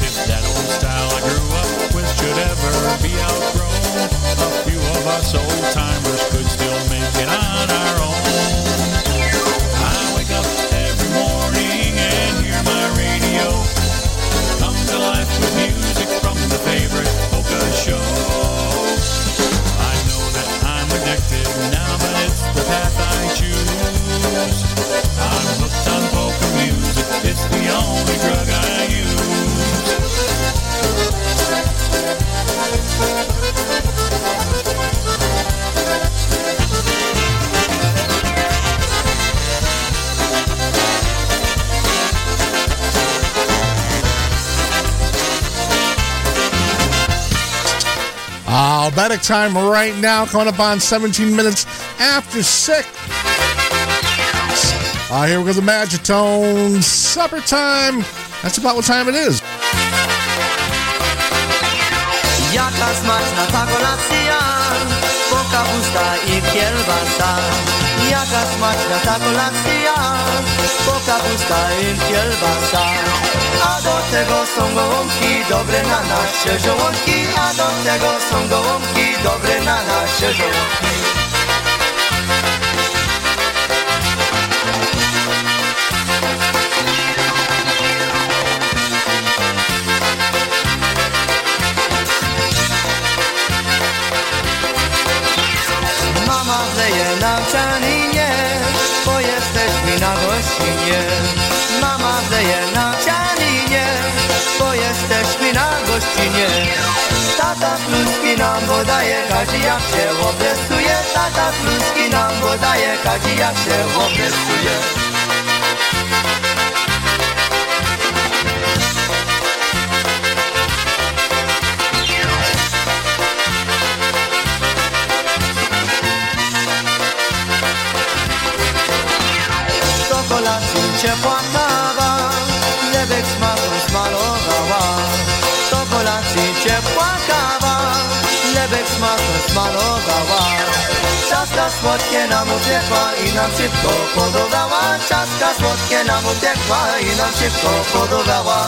If that old style I grew up with should ever be outgrown, a few of us old timers could still make it on our own. I wake up every morning and hear my radio come to life with music from the favorite polka show. I know that I'm addicted now, but it's the path I choose. I'm hooked on polka music. It's the only drug I Albetic time right now, coming up on seventeen minutes after six. Uh, here we go, the Magitone supper time. That's about what time it is. Jaka smaczna ta kolacja, polka pusta I kielbasa. Jaka smaczna ta kolacja, polka pusta I kielbasa. A do tego są gołąbki dobre na nasze żołądki. A do tego są gołąbki dobre na nasze żołądki. Nam czaninie, bo jesteśmy na gościnie. Mama wleje nam czaninie, bo jesteśmy na gościnie. Tata kluski nam podaje, kazi jak się oblesuje. Tata kluski nam podaje, kazi jak się oblesuje. Ciepła kawa, chlebek smaku smalowała. Do kolacji ciepła kawa, chlebek smaku smalowała. Ciastka słodkie nam upiekła I nam szybko podawała. Ciastka słodkie nam upiekła I nam szybko podawała.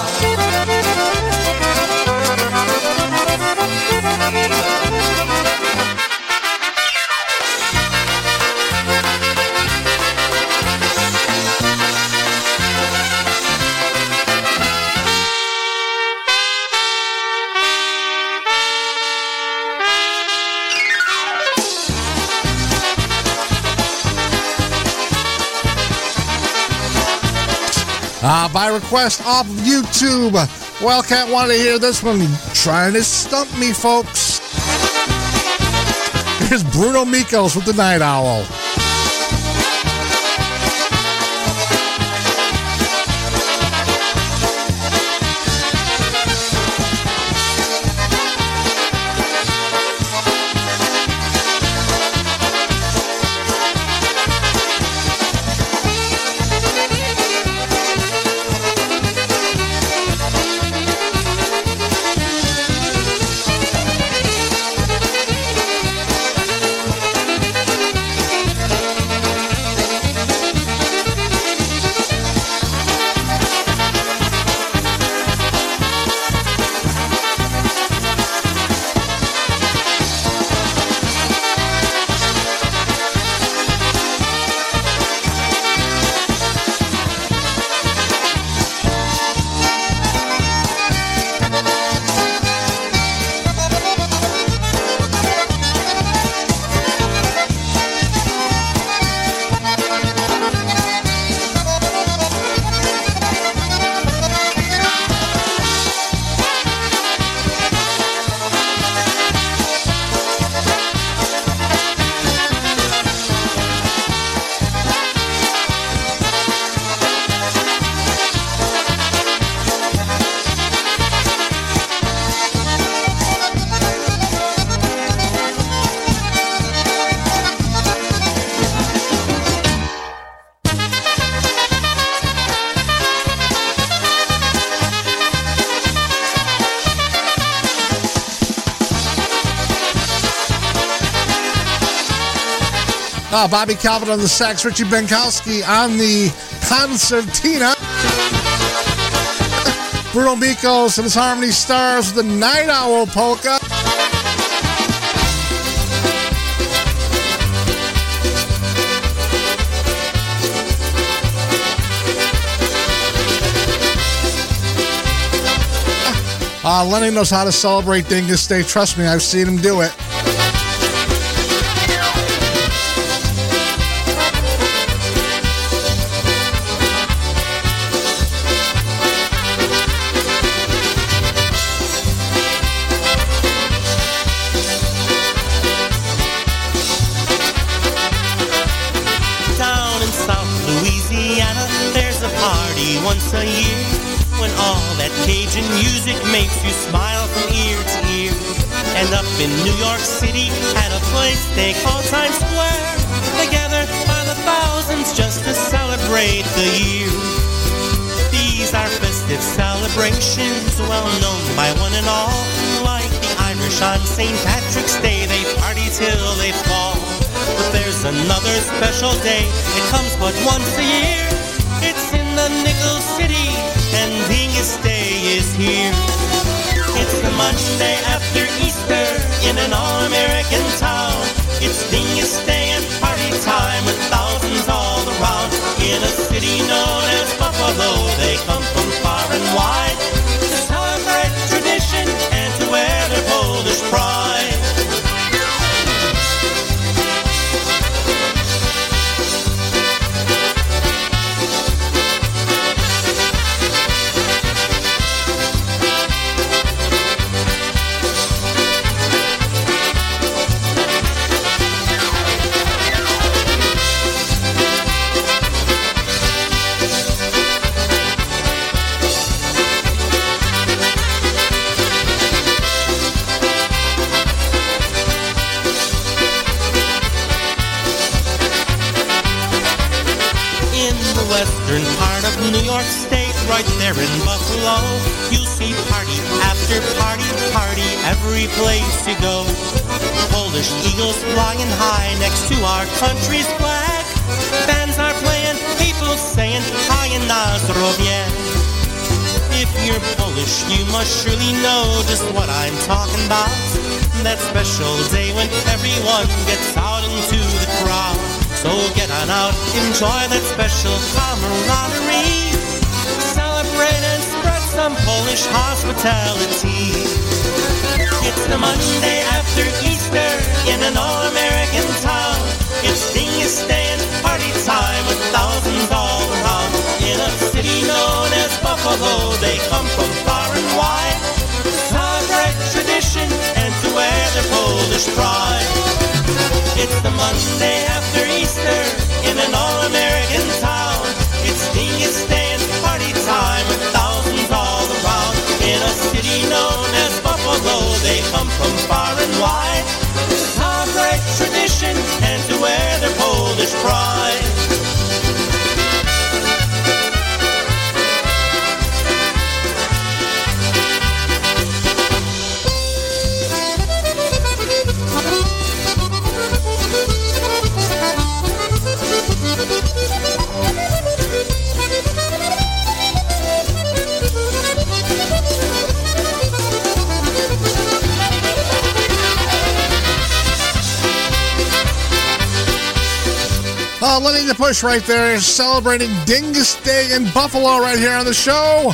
Uh, by request off of YouTube. Wildcat wanted to hear this one. Trying to stump me, folks. Here's Bruno Mikos with the Night Owl. Uh, Bobby Calvert on the sax, Richie Benkowski on the concertina, Bruno Mikos and his Harmony Stars with the Night Owl Polka. Uh, Lenny knows how to celebrate Dingus Day. Trust me, I've seen him do it. Down in South Louisiana, there's a party once a year, when all that Cajun music makes you smile from ear to ear. And up in New York City, at a place they call Times Square, they gather by the thousands just to celebrate the year. These are festive celebrations, well known by one and all. Like the Irish on Saint Patrick's Day, they party till they fall. But there's another special day, it comes but once a year. It's in the Nickel City, and Dingus Day is here. It's the Monday after Easter in an all-American town. It's Dingus Day and party time with thousands all around. In a city known as Buffalo, they come from far and wide to celebrate tradition and to wear their Polish pride. Part of New York State, right there in Buffalo, you'll see party after party, party every place you go. Polish eagles flying high next to our country's flag. Bands are playing, people saying, "Hi and zdrowie." If you're Polish, you must surely know just what I'm talking about. That special day when everyone gets out into the crowd. So get on out, enjoy that special camaraderie. Celebrate and spread some Polish hospitality. It's the Monday after Easter in an all-American town. It's Dingus Day and party time with thousands all around. In a city known as Buffalo, they come from far and wide to celebrate tradition and to wear their Polish pride. It's the Monday after Easter in an all-American town. It's Dingus Day and party time with thousands all around. In a city known as Buffalo, they come from far and wide to celebrate tradition and to wear their Polish pride. Uh, Lenny the Push right there, celebrating Dingus Day in Buffalo right here on the show.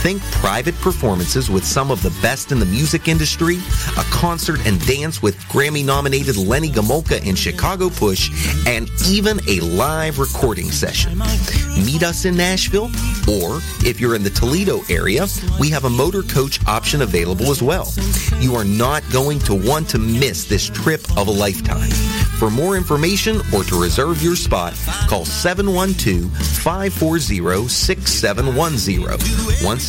Think private performances with some of the best in the music industry, a concert and dance with Grammy-nominated Lenny Gamolka and Chicago Push, and even a live recording session. Meet us in Nashville, or if you're in the Toledo area, we have a motor coach option available as well. You are not going to want to miss this trip of a lifetime. For more information or to reserve your spot, call seven one two, five four zero, six seven one zero. Once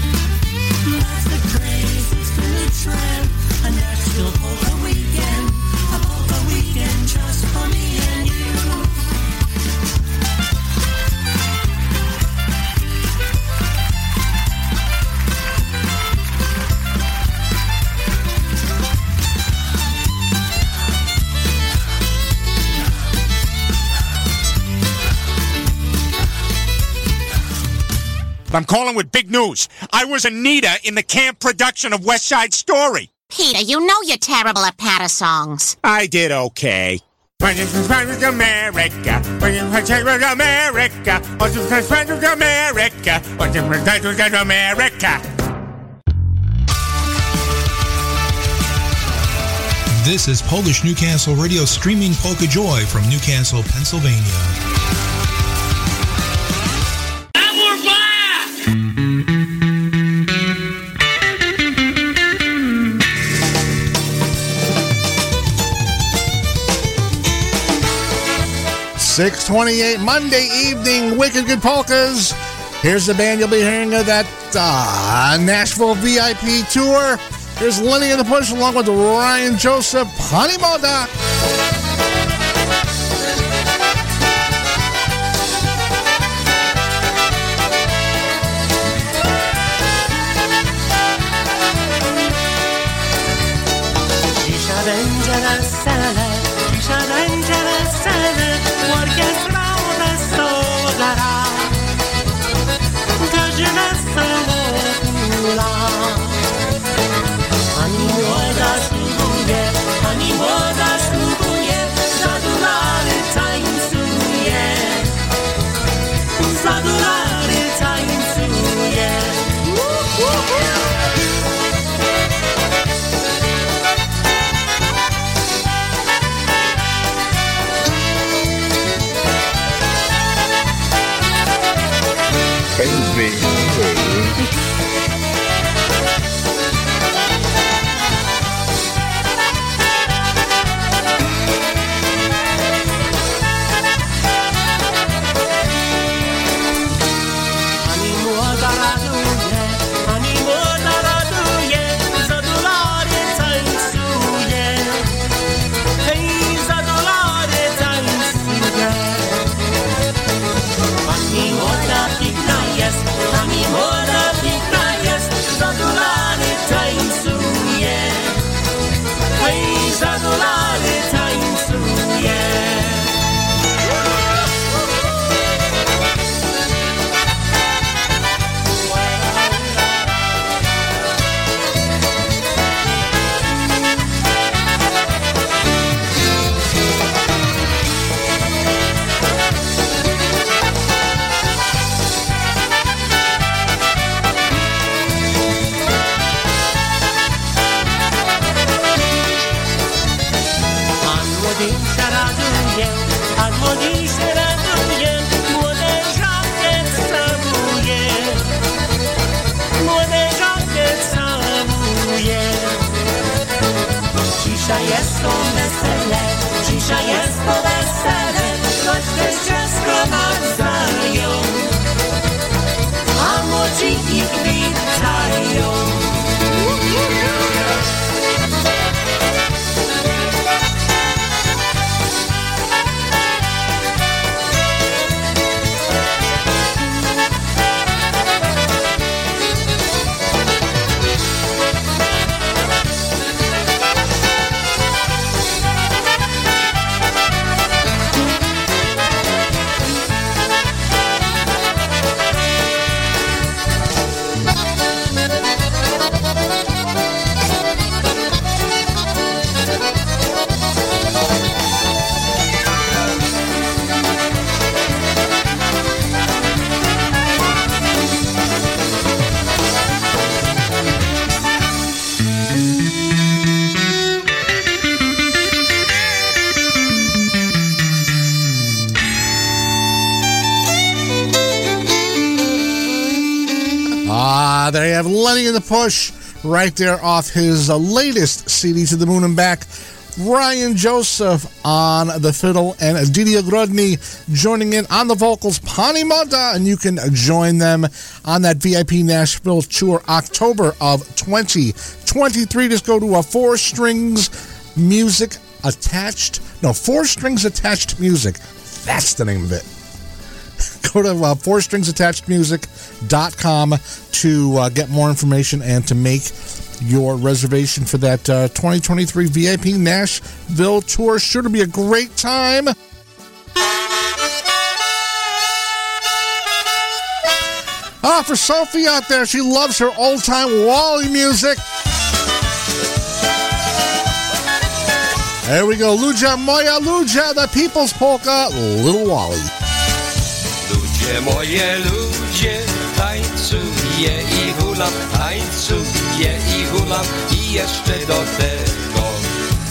I'm calling with big news. I was Anita in the camp production of West Side Story. Peter, you know you're terrible at patter songs. I did okay. America. America. This is Polish Newcastle Radio streaming Polka Joy from Newcastle, Pennsylvania. six twenty-eight Monday evening, Wicked Good Polkas. Here's the band you'll be hearing of that uh, Nashville V I P tour. Here's Lenny and the Push along with Ryan Joseph, Honey Moda. Dzisiaj będzie wesele, dzisiaj będzie wesele. Uh, there you have Lenny in the Push, right there off his uh, latest C D, To the Moon and Back. Ryan Joseph on the fiddle, and Didier Grodny joining in on the vocals, Pani Mata, and you can join them on that V I P Nashville tour October of twenty twenty-three. Just go to a four strings music attached, no, four strings attached music. That's the name of it. Go to uh, four strings attached music dot com to uh, get more information and to make your reservation for that uh, twenty twenty-three V I P Nashville tour. Sure to be a great time. Ah, for Sophie out there, she loves her old-time Wally music. There we go. Ludzia moja ludzia, the People's Polka, Little Wally. Ludzie moje ludzie, tańcuje i hulam, tańcuje i hulam, i jeszcze do tego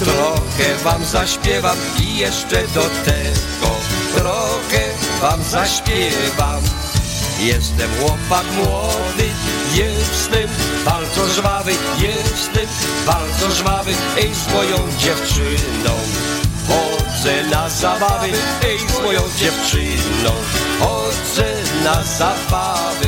trochę wam zaśpiewam, i jeszcze do tego trochę wam zaśpiewam. Jestem chłopak młody, jestem bardzo żwawy, jestem bardzo żwawy, ej, z moją dziewczyną chodzę na zabawy, ej, z moją dziewczyną chodzę na zabawy.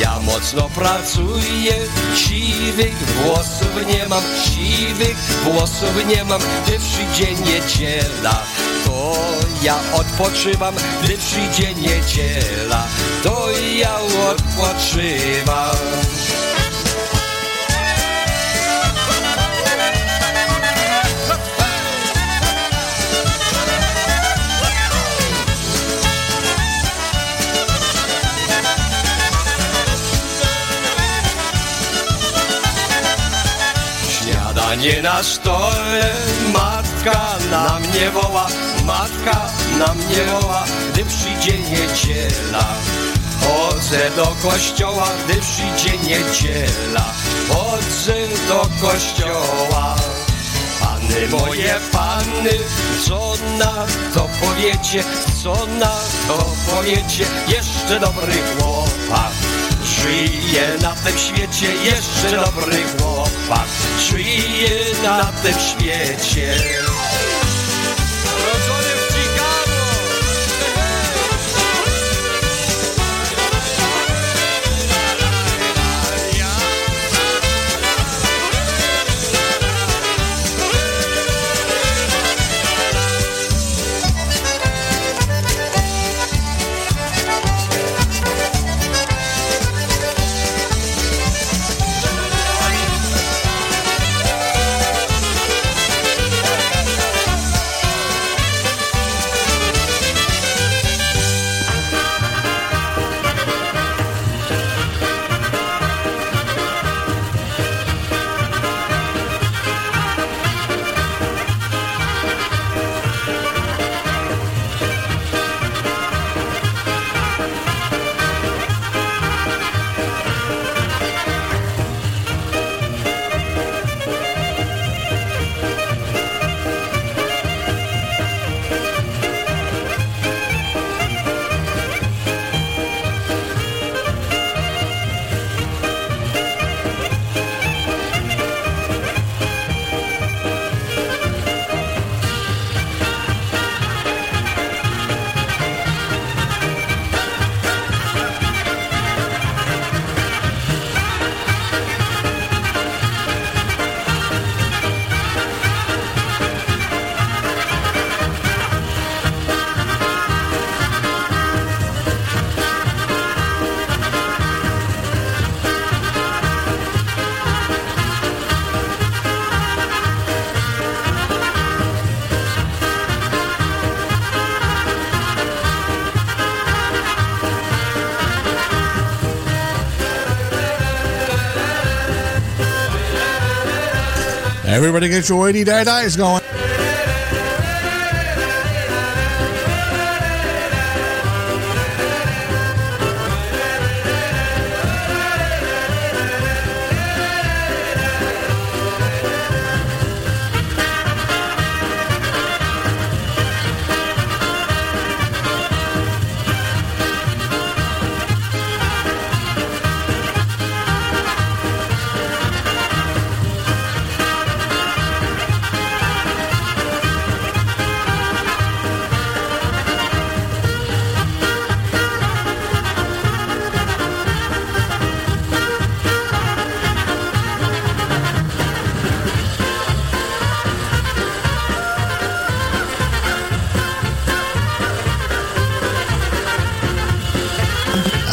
Ja mocno pracuję, siwych włosów nie mam, siwych włosów nie mam, gdy przyjdzie niedziela, to ja odpoczywam, gdy przyjdzie niedziela, to ja odpoczywam. Nie na stole, matka na mnie woła, matka na mnie woła, gdy przyjdzie niedziela. Chodzę do kościoła, gdy przyjdzie niedziela, chodzę do kościoła. Panny moje panny, co na to powiecie, co na to powiecie, jeszcze dobry chłopak żyje na tym świecie, jeszcze dobry chłopak żyje na tym świecie. Rodzony w Chicago. Everybody get your eighty day dice going.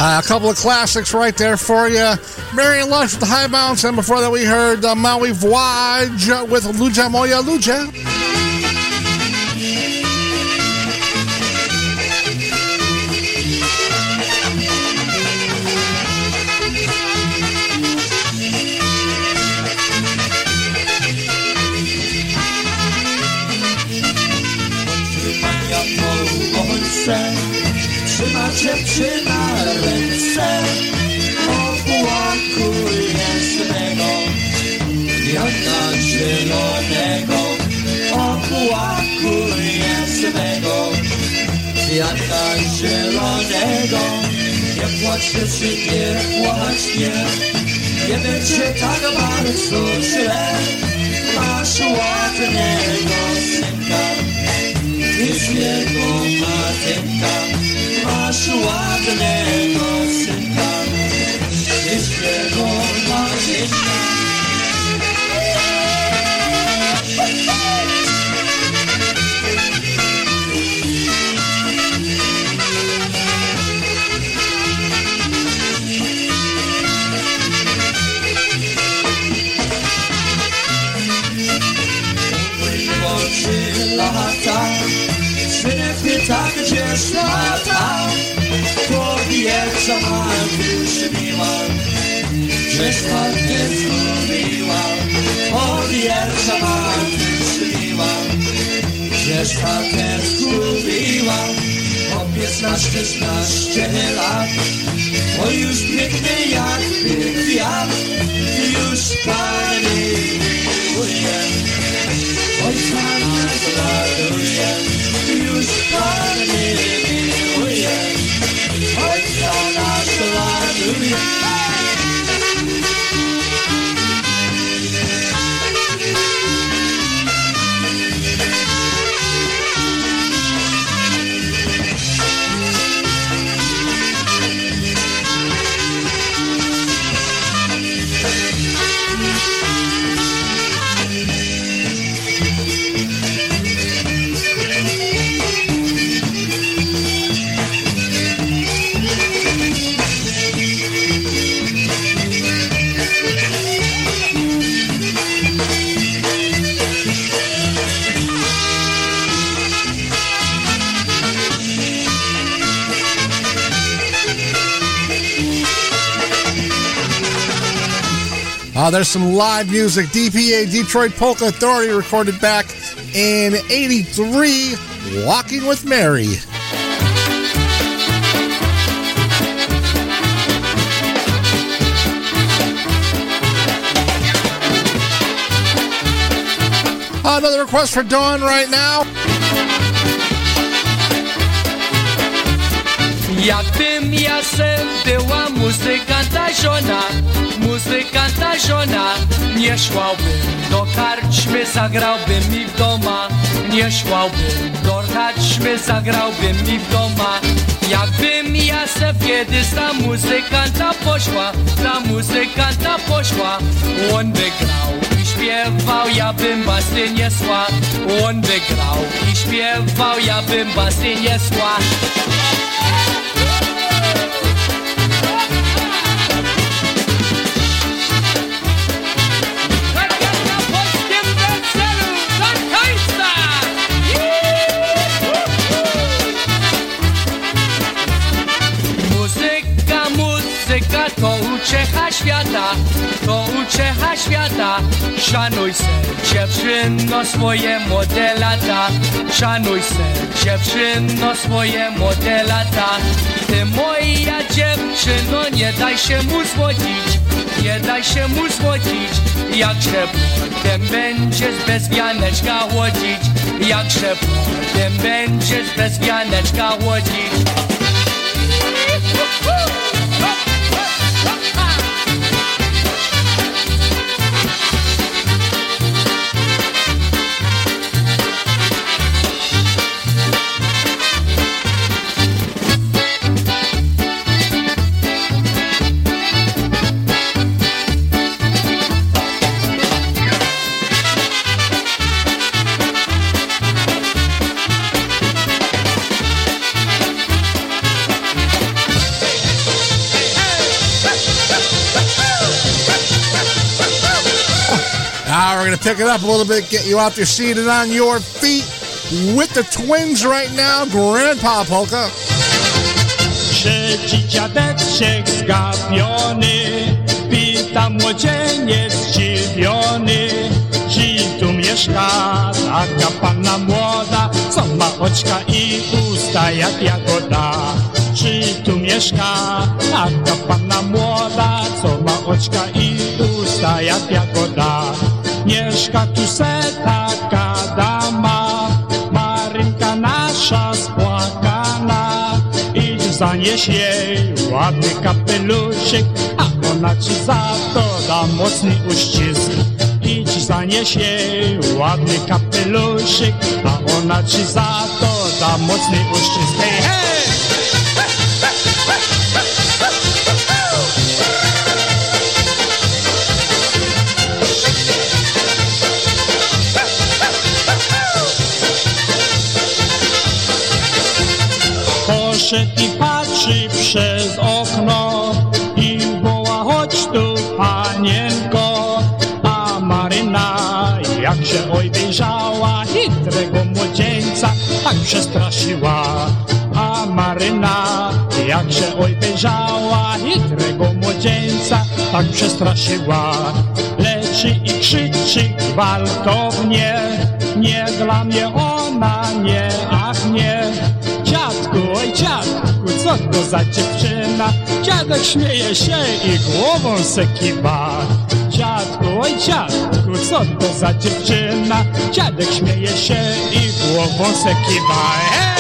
Uh, a couple of classics right there for you. Marianne Lush with the High Bounce, and before that we heard uh, Maui Voyage with Ludzia Moja Ludzia. Trzyma cię, trzyma ręce, o pułapku jasnego, jaka zielonego, o pułapku jasnego, jaka zielonego, nie płacz dziewczynie, płacz nie, jeden cię tak bardzo źle, masz ładnego synka. Jest jego matynka, masz ładnego synka, jest jego matynka. Upływa trzy lata, synek pyta, gdzież lata? Kobieta ma już miła, żeś pan nie zgubiła. Kobieta ma już miła, żeś pan nie zgubiła. O piętnaście, szesnaście lat, o już pięknie jak kwiat, już pani miłuje, oj pana zdaruje. Już pan nie miłuje, ojca nasz ładuje. Uh, there's some live music. D P A, Detroit Polka Authority, recorded back in eighty-three, Walking with Mary. Uh, another request for Dawn right now. Ja bym, ja sem była muzykanta żona, muzykanta żona. Nie szłałbym do karczmy, zagrałbym mi w doma. Nie szłałbym do karczmy, zagrałbym mi w doma. Jakbym ja se kiedyś ta muzykanta poszła, ta muzykanta poszła. On by grał i śpiewał, ja bym basy niesła. On by grał i śpiewał, ja bym basy niesła. To uciecha świata, to uciecha świata. Szanuj se, dziewczyno, swoje młode lata. Szanuj se, dziewczyno, swoje młode lata. Ty moja dziewczyno, nie daj się mu złodzić, nie daj się mu złodzić. Jak się potem będziesz bez wianeczka łodzić, jak się potem będziesz bez wianeczka łodzić. Ah, we're going to pick it up a little bit, get you out there seated on your feet with the twins right now, Grandpa Polka. Trzeci dziadeczek gapiony, wita młodzieniec zdziwiony. Ci tu mieszka taka panna młoda, co ma oczka i usta jak jagoda. Czy tu mieszka taka panna młoda, co ma oczka i usta jak jagoda. Mieszka tu se taka dama, Marynka nasza spłakana. Idź zanieś jej ładny kapeluszyk, a ona ci za to da mocny uścisk. Idź zanieś jej ładny kapeluszyk, a ona ci za to da mocny uścisk. Hej, hej! I patrzy przez okno i woła, chodź tu panienko. A Maryna jak się obejrzała chytrego młodzieńca tak przestraszyła. A Maryna jak się obejrzała chytrego młodzieńca tak przestraszyła. Leczy i krzyczy gwałtownie, nie dla mnie ona, nie, ach nie. Oj dziadku, co to za dziewczyna? Dziadek śmieje się i głową se kiwa. Dziadku, oj dziadku, co to za dziewczyna? Dziadek śmieje się i głową se kiwa. Hej!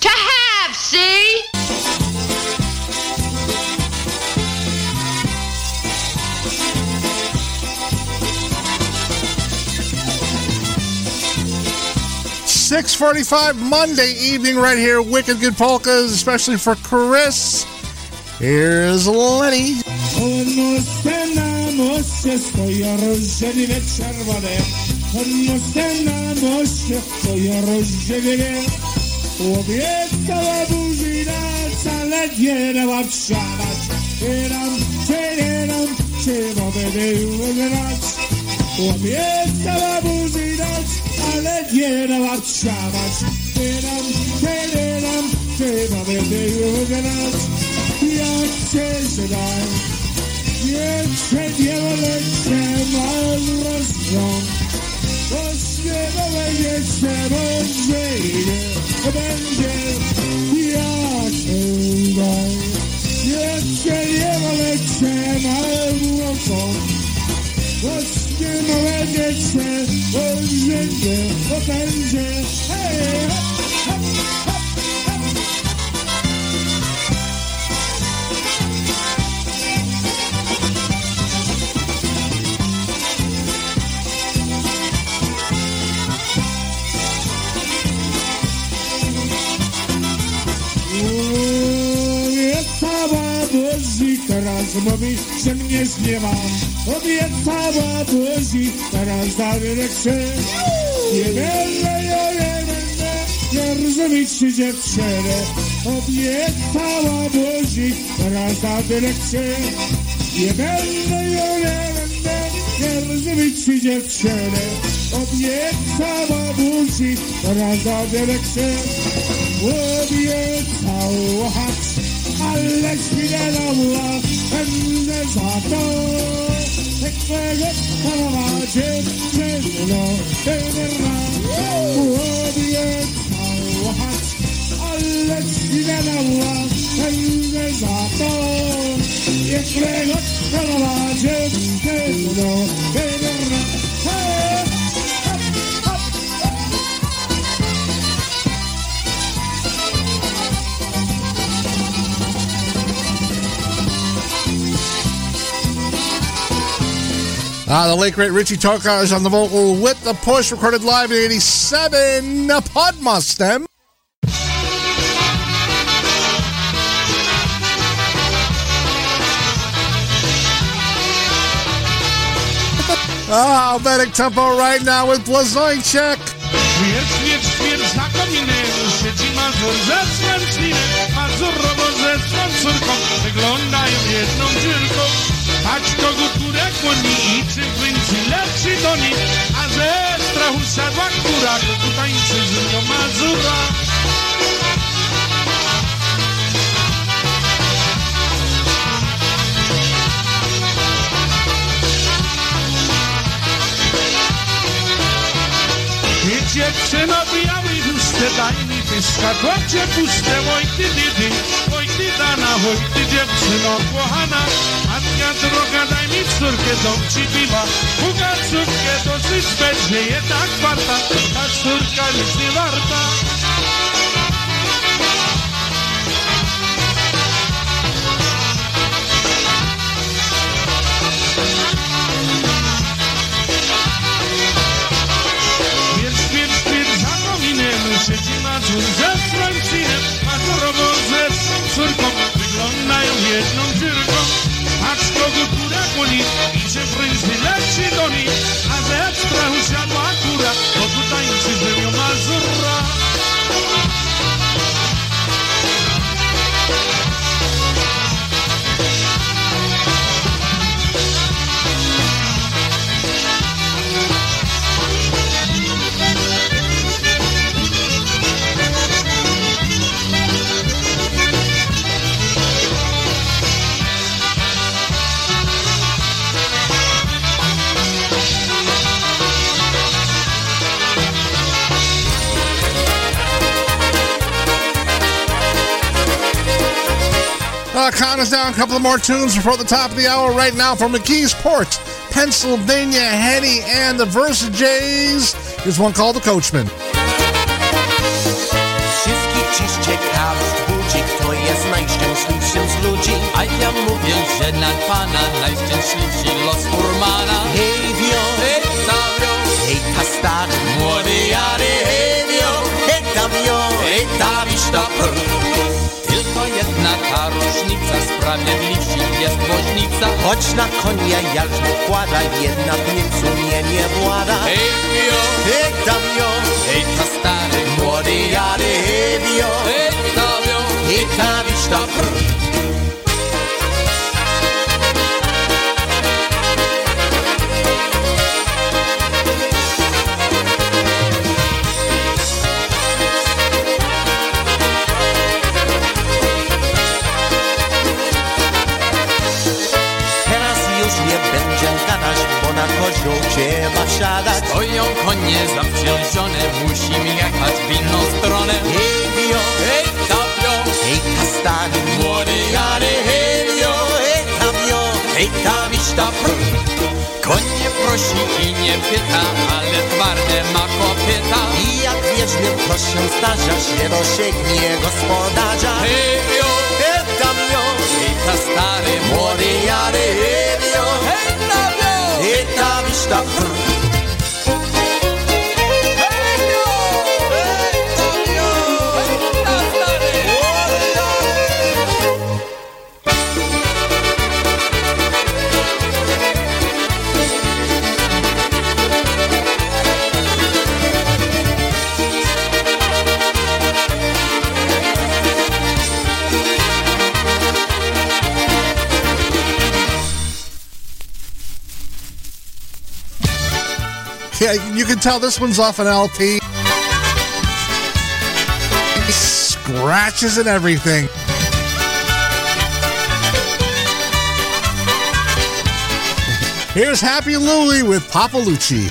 To have, see? six forty-five Monday evening right here. Wicked good polkas, especially for Chris. Here's Lenny. Obiecała burzynaca, lecz nie dała wsiadać. Pytam, czy nie dam, czy mogę wygrać. Obiecała burzynaca, lecz nie dała wsiadać. Pytam, czy nie dam, czy mogę wygrać. Jak się zdam, jeszcze wielolecie mam rozrząd. Ośmiechowej jeszcze może idę. Będzie jak udał. Jeszcze nie ma lepsze małym łoką. Właśnie małe dziecię odżycie. To będzie hej, hop, hop, hop, hop. Obiecała Bozi, teraz mówi, że mnie zniewa. Obiecała Bozi, teraz dalej leczy. Nie będę, ja nie będę, nie rozumieć się dziewczynę. Obiecała Bozi, teraz dalej leczy. Nie będę, ja nie będę, nie rozumieć się dziewczynę. Obiecała Bozi, teraz dalej leczy. Obiecała hacz. Ale chwilę dała, będę za to. Chwilę dała dziewczyno, wybrna. Obiecała hacz. Ale chwilę dała, będę za to. Chwilę dała dziewczyno, wybrna. Uh, the late, great Richie Tarka is on the vocal with The Push, recorded live in eighty-seven, Podmostem. Oh, Vedic tempo right now with Lazoinchik. Dziewczyno białych uste, daj mi pyska, kłodzie puste, wojty dydy, wojty dana, wojty dziewczyno kochana, matka droga, daj mi córkę, dom ci biła, puka córkę, dosyć będzie jednak warta, ta córka nic nie warta. Siedzi Mazur ze Francinem, Mazurową ze swą córką, wyglądają jedną dziurką. Patrz kogo kura goni, idzie prędzej, leci do nich, a ze strachu siadła kura, bo tutaj przyżywią Mazura. Uh, count us down a couple of more tunes before the top of the hour right now for McKeesport, Pennsylvania, Henny and the Versa Jays. Here's one called The Coachman. Ta różnica sprawiedliwsi jest woźnica, choć na konia jarz wkłada, jednak nic mnie nie włada. Hej wio, hej tam wio, hej ta stary, młody jary, hej wio, hej tam wio, hej ta wiszta prr. Trzeba wsiadać. Stoją konie zawciążone, musimy jechać w inną stronę. Hej wio, hej tabio, hej kastany, młody jary. Hej wio, hej tabio, hej tabiś ta prr. Konie prosi i nie pyta, ale twarde ma kopyta. I jak wierzny proszę zdarza się, dosięgnie gospodarza. Hej wio, hej tabio, hej kastany, młody jary. Hej wio, hej tabio, hej tabiś ta prr. Yeah, you can tell this one's off an L P. Scratches and everything. Here's Happy Louie with Papalucci.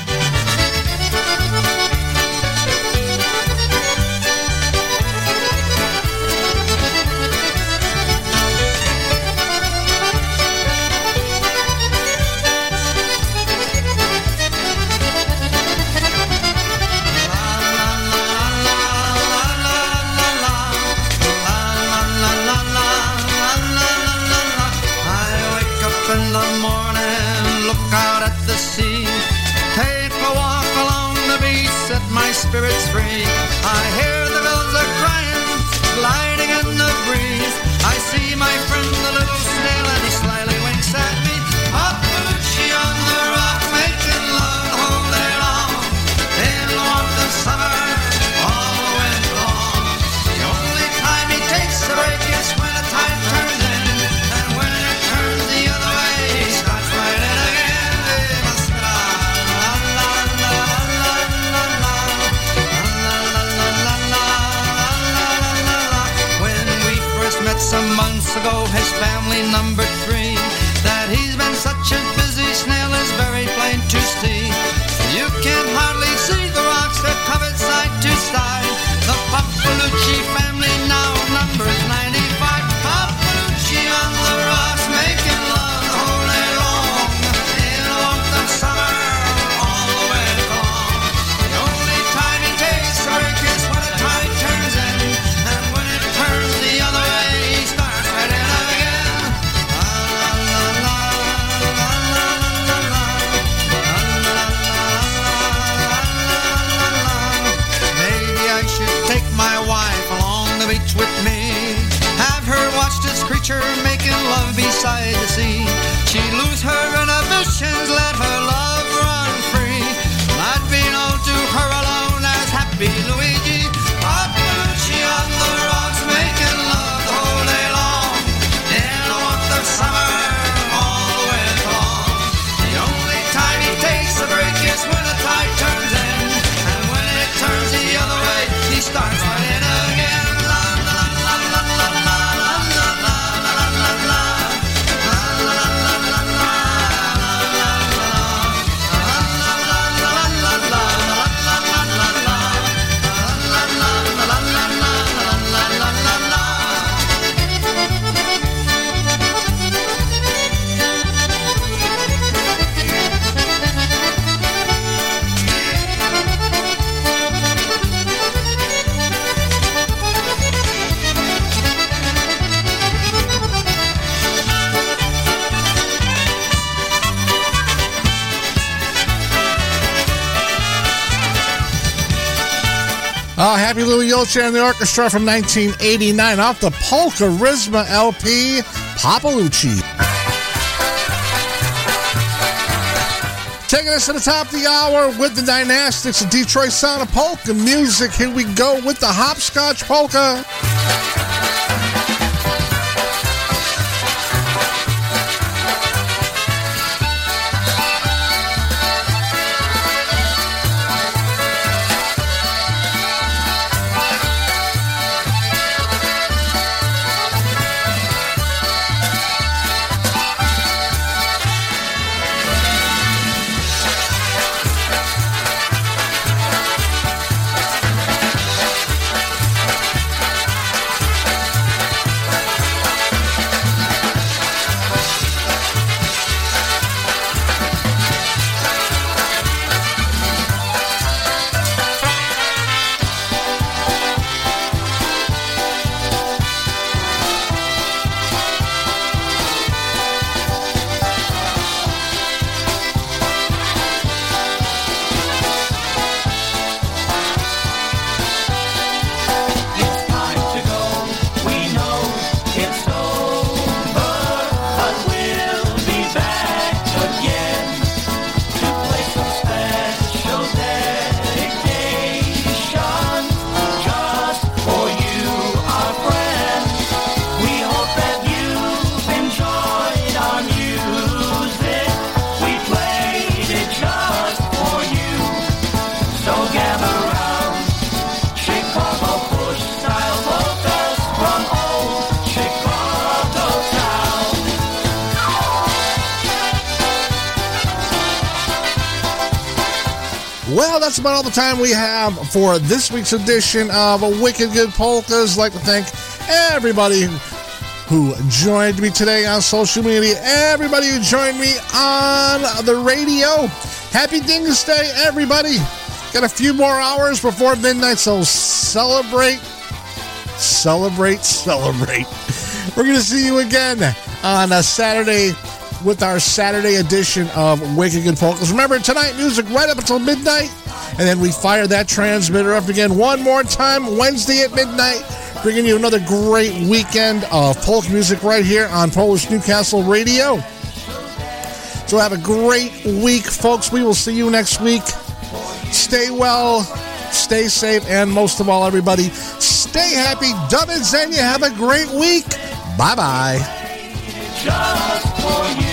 Morning, look out at the sun. sea. Take a walk along the beach, set my spirits free. I hear the bills are crying, gliding in the breeze. I see my friend the little snail, and he slyly winks at me. Papalucci on the rock, making love the whole day long. In the warmth of summer, all the winter long. The only time he takes a break is when the tide turns in. Some months ago, his family numbered three. That he's been such a busy snail is very plain to see. You can hardly see the rocks, they're covered side to side. The Papalucci family now numbers ninety-five. Papalucci on the rocks, making love the whole day long. In the warmth of summer, all the way long. The only time he takes a break is when the tide turns in, and when it turns the other way. With me, have her watch this creature making love beside the sea. She lose her inhibitions, let her love run free. I'd be known to her alone as Happy Luigi. Papalucci on the rocks, making love the whole day long. In the warmth of summer, all the way long. The only time he takes a break is when the tide turns in, and when it turns the other way, he starts running again. Uh, Happy Louie Yeltsa and the orchestra from nineteen eighty-nine off the Polka Rizma L P, Papalucci. Taking us to the top of the hour with the Dynastics and Detroit Sound of Polka music. Here we go with the Hopscotch Polka. That's about all the time we have for this week's edition of Wicked Good Polkas. I'd like to thank everybody who joined me today on social media, everybody who joined me on the radio. Happy Dingus Day, everybody. Got a few more hours before midnight, so celebrate, celebrate, celebrate. We're going to see you again on a Saturday with our Saturday edition of Wicked Good Polkas. Remember, tonight, music right up until midnight, and then we fire that transmitter up again one more time Wednesday at midnight, bringing you another great weekend of polka music right here on Polish Newcastle Radio. So have a great week, folks. We will see you next week. Stay well, stay safe, and most of all, everybody, stay happy, dub and zenya. Have a great week. Bye-bye. Just for you.